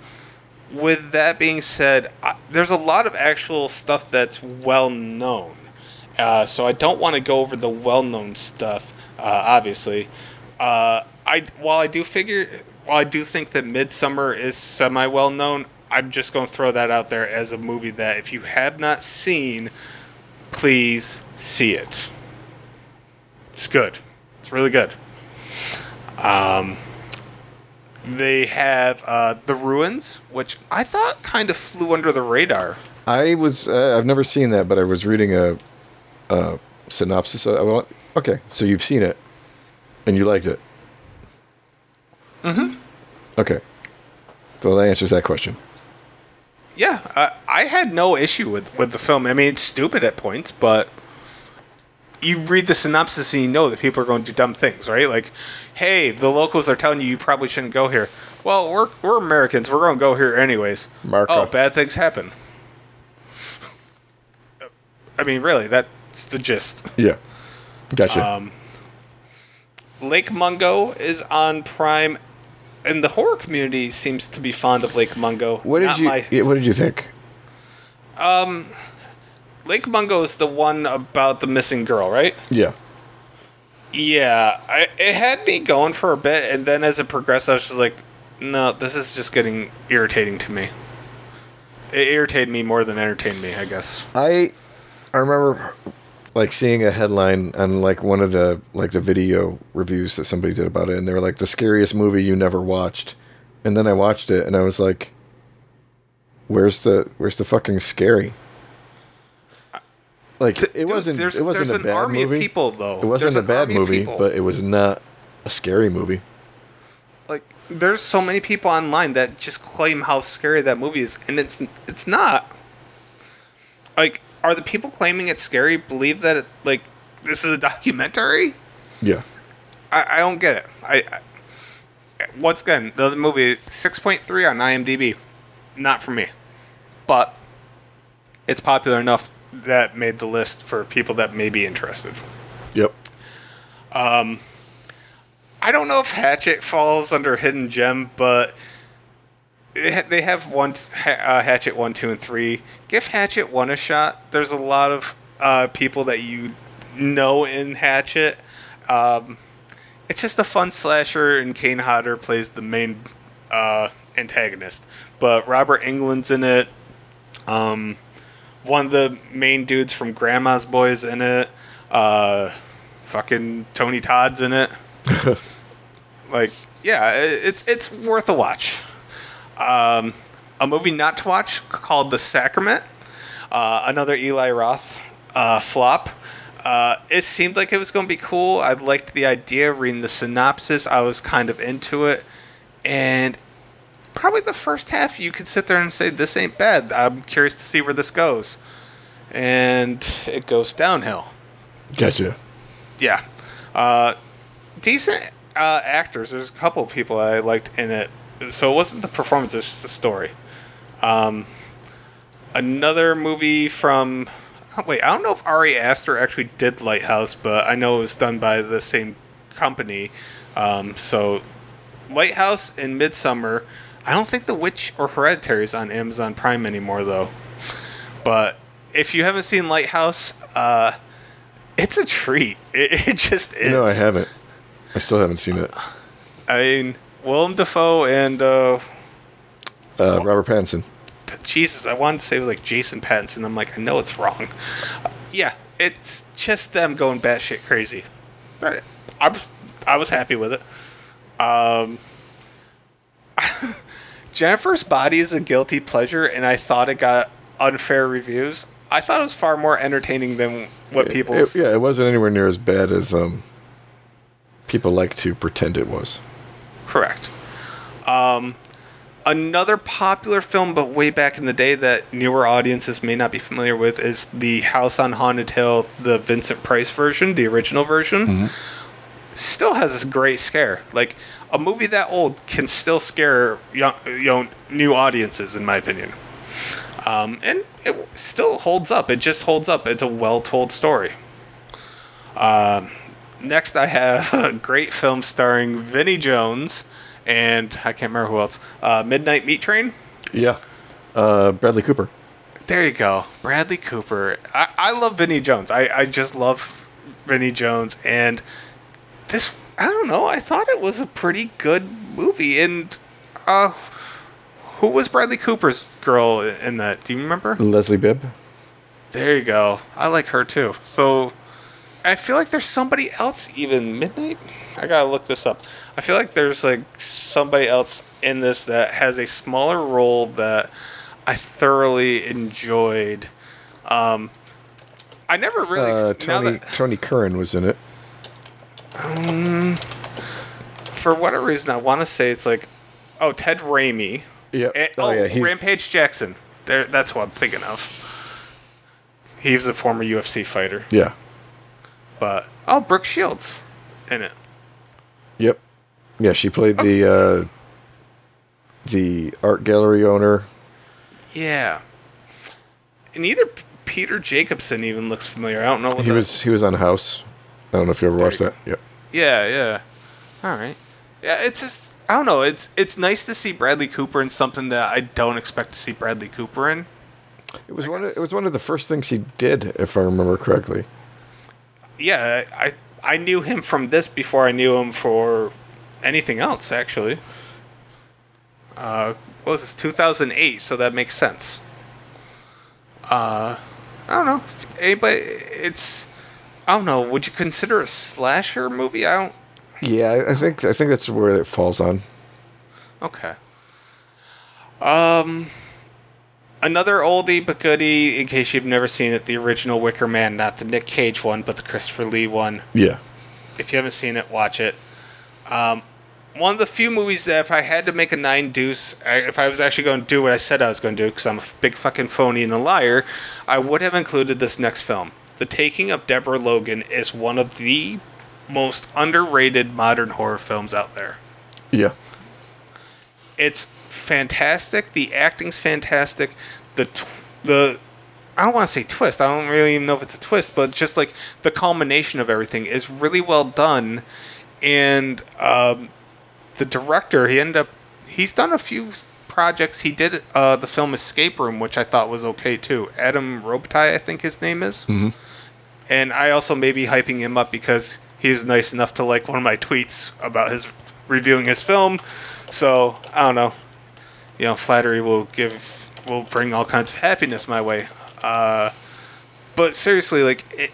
With that being said, I, there's a lot of actual stuff that's well-known. Uh, so I don't want to go over the well-known stuff, uh, obviously. Uh, I While I do figure, while I do think that Midsommar is semi-well-known, I'm just going to throw that out there as a movie that if you have not seen, please see it. It's good. It's really good. Um... They have uh, The Ruins, which I thought kind of flew under the radar. I was... Uh, I've never seen that, but I was reading a uh, synopsis. I want. Okay, so you've seen it, and you liked it. Mm-hmm. Okay. So that answers that question. Yeah, I, I had no issue with, with the film. I mean, it's stupid at points, but you read the synopsis and you know that people are going to do dumb things, right? Like, hey, the locals are telling you you probably shouldn't go here. Well, we're we're Americans. We're going to go here anyways. Marco. Oh, bad things happen. I mean, really, that's the gist. Yeah. Gotcha. Um, Lake Mungo is on Prime, and the horror community seems to be fond of Lake Mungo. What did Not you? My, yeah, what did you think? Um, Lake Mungo is the one about the missing girl, right? Yeah. Yeah, I, it had me going for a bit, and then as it progressed, I was just like, "No, this is just getting irritating to me." It irritated me more than entertained me, I guess. I I remember. Like seeing a headline on like one of the like the video reviews that somebody did about it, and they were like the scariest movie you never watched, and then I watched it and I was like, "Where's the where's the fucking scary?" Like it Dude, wasn't it wasn't a bad movie. People, though. It wasn't there's a bad movie, but it was not a scary movie. Like there's so many people online that just claim how scary that movie is, and it's it's not. Like. Are the people claiming it's scary believe that it, like this is a documentary? Yeah, I, I don't get it. I, I once again another movie six point three on I M D B, not for me, but it's popular enough that made the list for people that may be interested. Yep. Um, I don't know if Hatchet falls under hidden gem, but. They have one uh, Hatchet one, two, and three. Give Hatchet one a shot. There's a lot of uh, people that you know in Hatchet. Um, it's just a fun slasher, and Kane Hodder plays the main uh, antagonist. But Robert Englund's in it. Um, one of the main dudes from Grandma's Boys in it. Uh, fucking Tony Todd's in it. Like, yeah, it's it's worth a watch. Um, a movie not to watch called The Sacrament, uh, another Eli Roth uh, flop. Uh, it seemed like it was going to be cool. I liked the idea. Reading the synopsis, I was kind of into it. And probably the first half, you could sit there and say, this ain't bad. I'm curious to see where this goes. And it goes downhill. Gotcha. Yeah. Uh, decent uh, actors. There's a couple of people I liked in it. So it wasn't the performance, it was just the story. Um, another movie from... Oh, wait, I don't know if Ari Aster actually did Lighthouse, but I know it was done by the same company. Um, so Lighthouse and Midsommar. I don't think The Witch or Hereditary is on Amazon Prime anymore, though. But if you haven't seen Lighthouse, uh, it's a treat. It, it just is. No, I haven't. I still haven't seen it. I mean... Willem Dafoe and uh, uh, Robert Pattinson. Jesus, I wanted to say it was like Jason Pattinson. I'm like, I know it's wrong. Uh, yeah, it's just them going batshit crazy. But I was, I was happy with it. Um, Jennifer's Body is a guilty pleasure, and I thought it got unfair reviews. I thought it was far more entertaining than what it, people... It, yeah, it wasn't anywhere near as bad as um, people like to pretend it was. Correct. Um, another popular film, but way back in the day that newer audiences may not be familiar with, is The House on Haunted Hill, the Vincent Price version, the original version. Mm-hmm. Still has this great scare. Like, a movie that old can still scare young, you know, new audiences, in my opinion. Um, and it still holds up. It just holds up. It's a well-told story. Um... Uh, Next, I have a great film starring Vinnie Jones and I can't remember who else. Uh, Midnight Meat Train? Yeah. Uh, Bradley Cooper. There you go. Bradley Cooper. I, I love Vinnie Jones. I, I just love Vinnie Jones. And this, I don't know, I thought it was a pretty good movie. And uh, who was Bradley Cooper's girl in that? Do you remember? Leslie Bibb. There you go. I like her too. So... I feel like there's somebody else even Midnight. I gotta look this up. I feel like there's like somebody else in this that has a smaller role that I thoroughly enjoyed. Um, I never really. Uh, Tony that, Tony Curran was in it. Um, for whatever reason, I want to say it's like, oh, Ted Raimi. Yep. And, oh, oh yeah. He's... Rampage Jackson. There, that's what I'm thinking of. He was a former U F C fighter. Yeah. But oh, Brooke Shields, in it. Yep. Yeah, she played okay. the uh, the art gallery owner. Yeah. And either Peter Jacobson even looks familiar. I don't know. What he was he was on House. I don't know if you ever there watched you that. Yep. Yeah, yeah. All right. Yeah, it's just I don't know. It's it's nice to see Bradley Cooper in something that I don't expect to see Bradley Cooper in. It was I one. Guess. Of, it was one of the first things he did, if I remember correctly. Yeah, I I knew him from this before I knew him for anything else. Actually, uh, what was this? two thousand eight. So that makes sense. Uh, I don't know. Anybody? It's I don't know. Would you consider a slasher movie? I don't. Yeah, I think I think that's where it falls on. Okay. Um. Another oldie but goodie, in case you've never seen it, the original Wicker Man, not the Nick Cage one, but the Christopher Lee one. Yeah. If you haven't seen it, watch it. Um, one of the few movies that if I had to make a nine deuce, I, if I was actually going to do what I said I was going to do, because I'm a big fucking phony and a liar, I would have included this next film. The Taking of Deborah Logan is one of the most underrated modern horror films out there. Yeah. It's fantastic. The acting's fantastic. The tw- the I don't want to say twist. I don't really even know if it's a twist, but just like the culmination of everything is really well done. And um, the director, he ended up he's done a few projects. He did uh, the film Escape Room, which I thought was okay too. Adam Robitaille, I think his name is. Mm-hmm. And I also may be hyping him up because he was nice enough to like one of my tweets about his reviewing his film. So I don't know. You know, flattery will give, will bring all kinds of happiness my way. Uh, but seriously, like, it,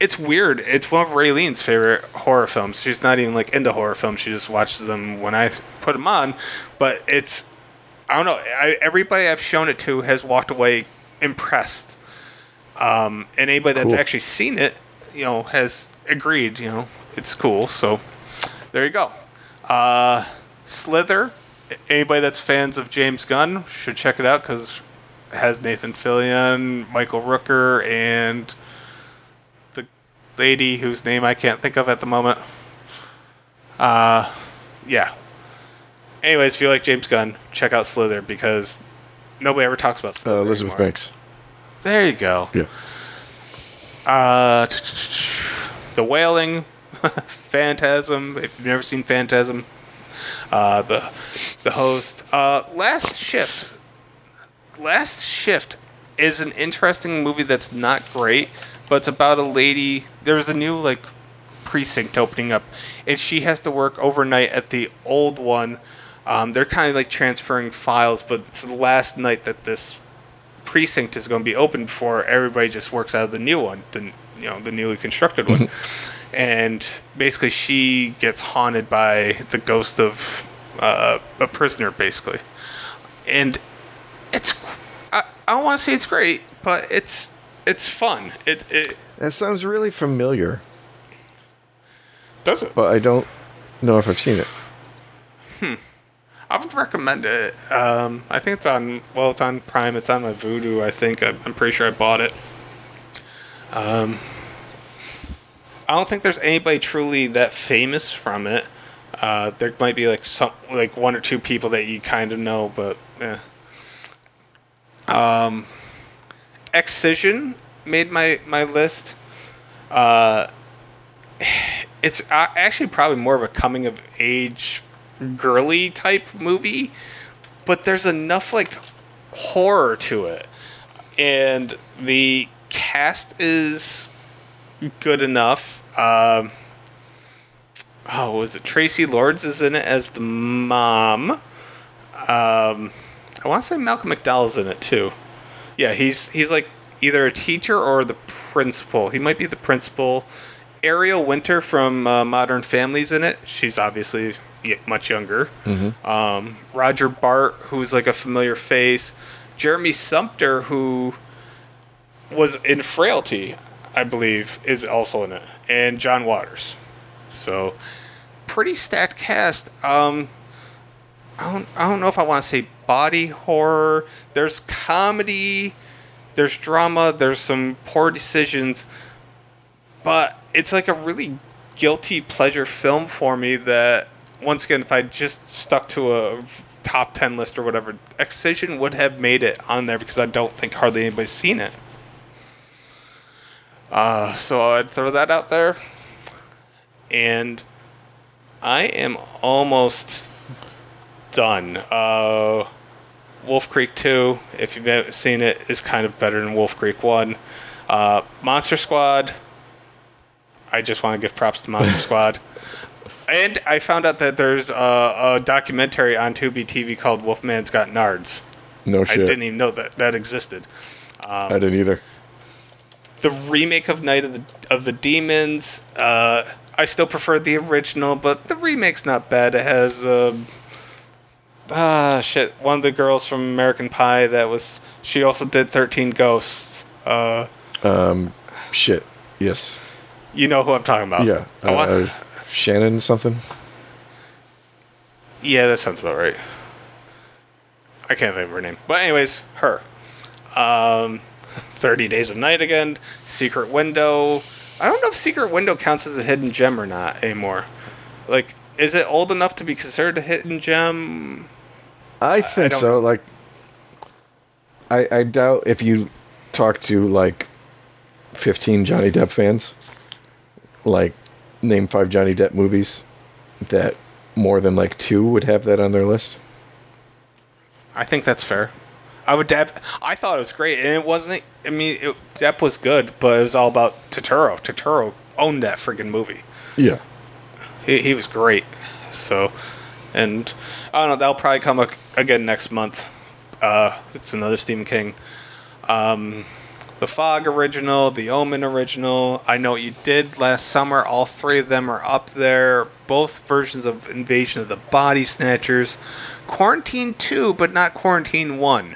it's weird. It's one of Raylene's favorite horror films. She's not even, like, into horror films. She just watches them when I put them on. But it's, I don't know, I, everybody I've shown it to has walked away impressed. Um, and anybody that's cool. actually seen it, you know, has agreed, you know, it's cool. So, there you go. Uh, Slither. Anybody that's fans of James Gunn should check it out because it has Nathan Fillion, Michael Rooker, and the lady whose name I can't think of at the moment. Uh, yeah. Anyways, if you like James Gunn, check out Slither because nobody ever talks about Slither. Uh, Elizabeth anymore. Banks. There you go. Yeah. Uh, The Wailing, Phantasm. If you've never seen Phantasm, Uh, the the host. Uh, Last Shift. Last Shift is an interesting movie that's not great, but it's about a lady. There's a new like precinct opening up, and she has to work overnight at the old one. Um, they're kind of like transferring files, but it's the last night that this precinct is going to be open before everybody just works out of the new one, the you know the newly constructed one. And basically she gets haunted by the ghost of uh, a prisoner, basically. And it's... I, I don't want to say it's great, but it's it's fun. It, it That sounds really familiar. Does it? But I don't know if I've seen it. Hmm. I would recommend it. Um, I think it's on... Well, it's on Prime. It's on my Vudu, I think. I, I'm pretty sure I bought it. Um... I don't think there's anybody truly that famous from it. Uh, there might be like some, like one or two people that you kind of know, but eh. Um, Excision made my my list. Uh, it's actually probably more of a coming of age, girly type movie, but there's enough like horror to it, and the cast is good enough. Um, oh, was it Tracy Lords is in it as the mom? Um, I want to say Malcolm McDowell's in it too. Yeah, he's he's like either a teacher or the principal. He might be the principal. Ariel Winter from uh, Modern Family's in it. She's obviously much younger. Mm-hmm. Um, Roger Bart, who's like a familiar face. Jeremy Sumpter, who was in Frailty. I believe, is also in it, and John Waters. So, pretty stacked cast. Um, I don't, I don't know if I want to say body horror. There's comedy, there's drama, there's some poor decisions, but it's like a really guilty pleasure film for me that, once again, if I just stuck to a top ten list or whatever, Excision would have made it on there because I don't think hardly anybody's seen it. Uh, so I'd throw that out there. And I am almost done. Uh, Wolf Creek two, if you've never seen it, is kind of better than Wolf Creek one. Uh, Monster Squad, I just want to give props to Monster Squad. And I found out that there's a, a documentary on Tubi T V called Wolfman's Got Nards. No shit. I didn't even know that that existed. Um, I didn't either. The remake of Night of the of the Demons. Uh, I still prefer the original, but the remake's not bad. It has uh, ah shit. One of the girls from American Pie that was. She also did thirteen Ghosts. Uh, um, shit. Yes. You know who I'm talking about. Yeah. Uh, I want, uh, Shannon something. Yeah, that sounds about right. I can't think of her name, but anyways, her. Um. thirty Days of Night again, Secret Window. I don't know if Secret Window counts as a hidden gem or not anymore. Like, is it old enough to be considered a hidden gem? I think I so. Like, I, I doubt if you talk to, like, fifteen Johnny Depp fans, like, name five Johnny Depp movies, that more than, like, two would have that on their list. I think that's fair. I would Depp. I thought it was great, and it wasn't. I mean, it, Depp was good, but it was all about Totoro. Totoro owned that freaking movie. Yeah, he he was great. So, and I don't know. That'll probably come up again next month. Uh, it's another Stephen King. Um, the Fog original, The Omen original. I Know What You Did Last Summer. All three of them are up there. Both versions of Invasion of the Body Snatchers. Quarantine two, but not Quarantine one.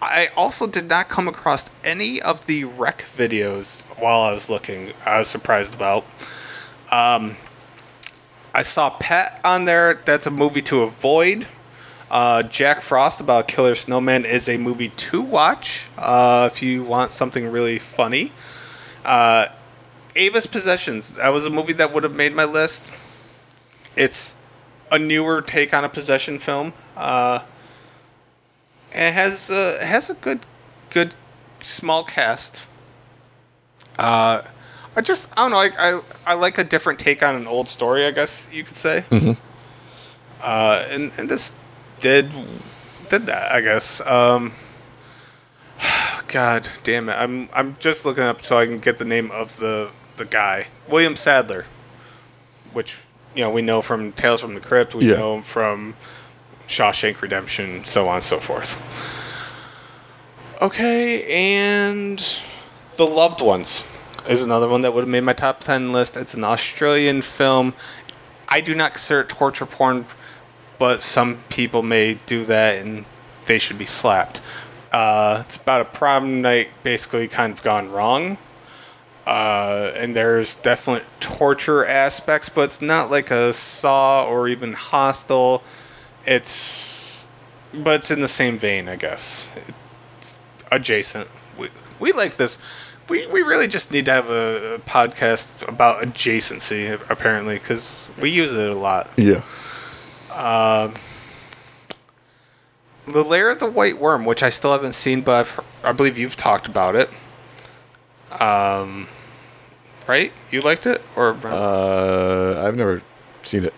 I also did not come across any of the Wreck videos while I was looking. I was surprised about. Um, I saw Pet on there. That's a movie to avoid. Uh, Jack Frost about Killer Snowman is a movie to watch uh, if you want something really funny. Uh, Avis Possessions. That was a movie that would have made my list. It's a newer take on a possession film. Uh, It has uh, it has a good, good, small cast. Uh, I just I don't know. I, I I like a different take on an old story, I guess you could say. Mm-hmm. Uh, and and this did did that, I guess. Um, God damn it! I'm I'm just looking up so I can get the name of the the guy, William Sadler, which you know we know from Tales from the Crypt. We yeah. know him from Shawshank Redemption, so on and so forth. Okay, and The Loved Ones is another one that would have made my top ten list. It's an Australian film. I do not consider it torture porn, but some people may do that, and they should be slapped. Uh, it's about a prom night basically kind of gone wrong. Uh, and there's definite torture aspects, but it's not like a Saw or even Hostel. It's, but it's in the same vein, I guess. It's adjacent. We we like this. We we really just need to have a, a podcast about adjacency, apparently, because we use it a lot. Yeah. Um. The Lair of the White Worm, which I still haven't seen, but I've, I believe you've talked about it. Um. Right? You liked it, or? Uh, I've never seen it.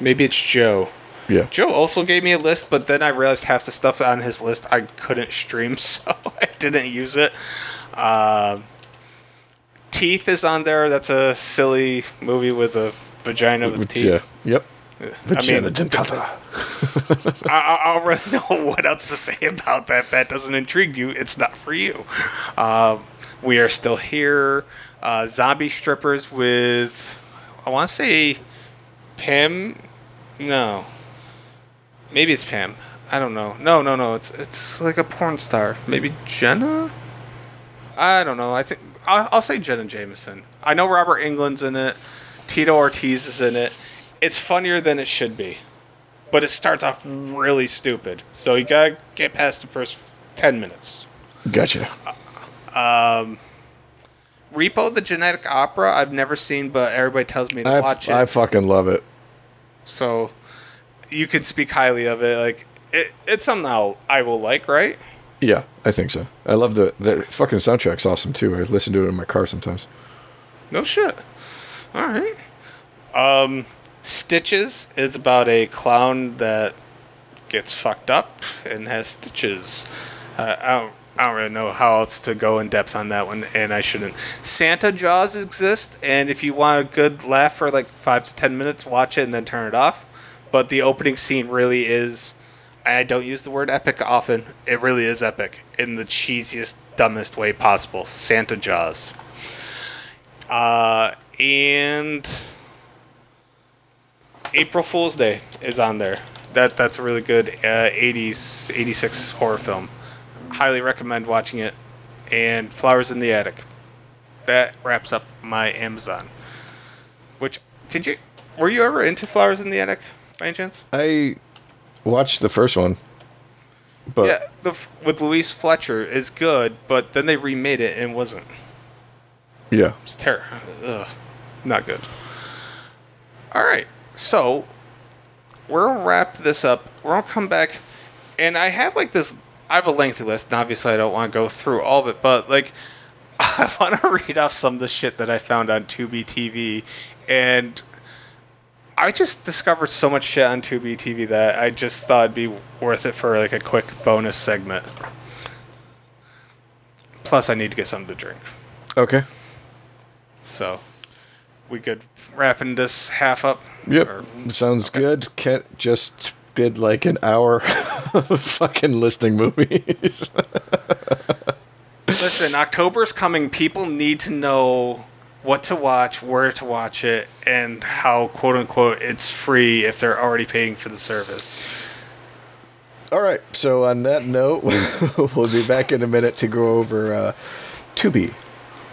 Maybe it's Joe. Yeah. Joe also gave me a list, but then I realized half the stuff on his list I couldn't stream, so I didn't use it. Uh, Teeth is on there. That's a silly movie with a vagina with teeth. Yeah. Yep. Vagina I mean, dentata. I, I already know what else to say about that. If that doesn't intrigue you, it's not for you. Uh, We Are Still Here. Uh, zombie Strippers with, I want to say, Pam. No. Maybe it's Pam. I don't know. No, no, no. It's it's like a porn star. Maybe Jenna? I don't know. I think I'll, I'll say Jenna Jameson. I know Robert Englund's in it. Tito Ortiz is in it. It's funnier than it should be, but it starts off really stupid. So you gotta get past the first ten minutes. Gotcha. Uh, um, Repo the Genetic Opera, I've never seen, but everybody tells me to I, watch it. I fucking love it. So you can speak highly of it. Like it, it's something I will like, right? Yeah, I think so. I love the the fucking soundtrack's awesome too. I listen to it in my car sometimes. No shit. All right. Um, Stitches is about a clown that gets fucked up and has stitches. Uh, I don't, I don't really know how else to go in depth on that one, and I shouldn't. Santa Jaws exists, and if you want a good laugh for like five to ten minutes, watch it and then turn it off. But the opening scene really is, I don't use the word epic often, it really is epic in the cheesiest, dumbest way possible. Santa Jaws. Uh, and April Fool's Day is on there. That That's a really good uh, eighties, eighty-six horror film. Highly recommend watching it. And Flowers in the Attic. That wraps up my Amazon. Which, did you, were you ever into Flowers in the Attic, by any chance? I watched the first one. But yeah, the, with Louise Fletcher is good, but then they remade it and it wasn't. Yeah. It's terrible. Ugh. Not good. All right. So, we're going to wrap this up. We're going to come back. And I have like this, I have a lengthy list, and obviously I don't want to go through all of it, but like, I want to read off some of the shit that I found on Tubi T V. And I just discovered so much shit on Tubi T V that I just thought it'd be worth it for like a quick bonus segment. Plus, I need to get something to drink. Okay. So, we could wrapping this half up. Yep, or, sounds okay. Good. Kent just did like an hour of fucking listing movies. Listen, October's coming. People need to know what to watch, where to watch it, and how, quote unquote, it's free if they're already paying for the service. All right, so on that note, we'll be back in a minute to go over uh, Tubi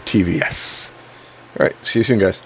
T V. Yes. All right, see you soon, guys.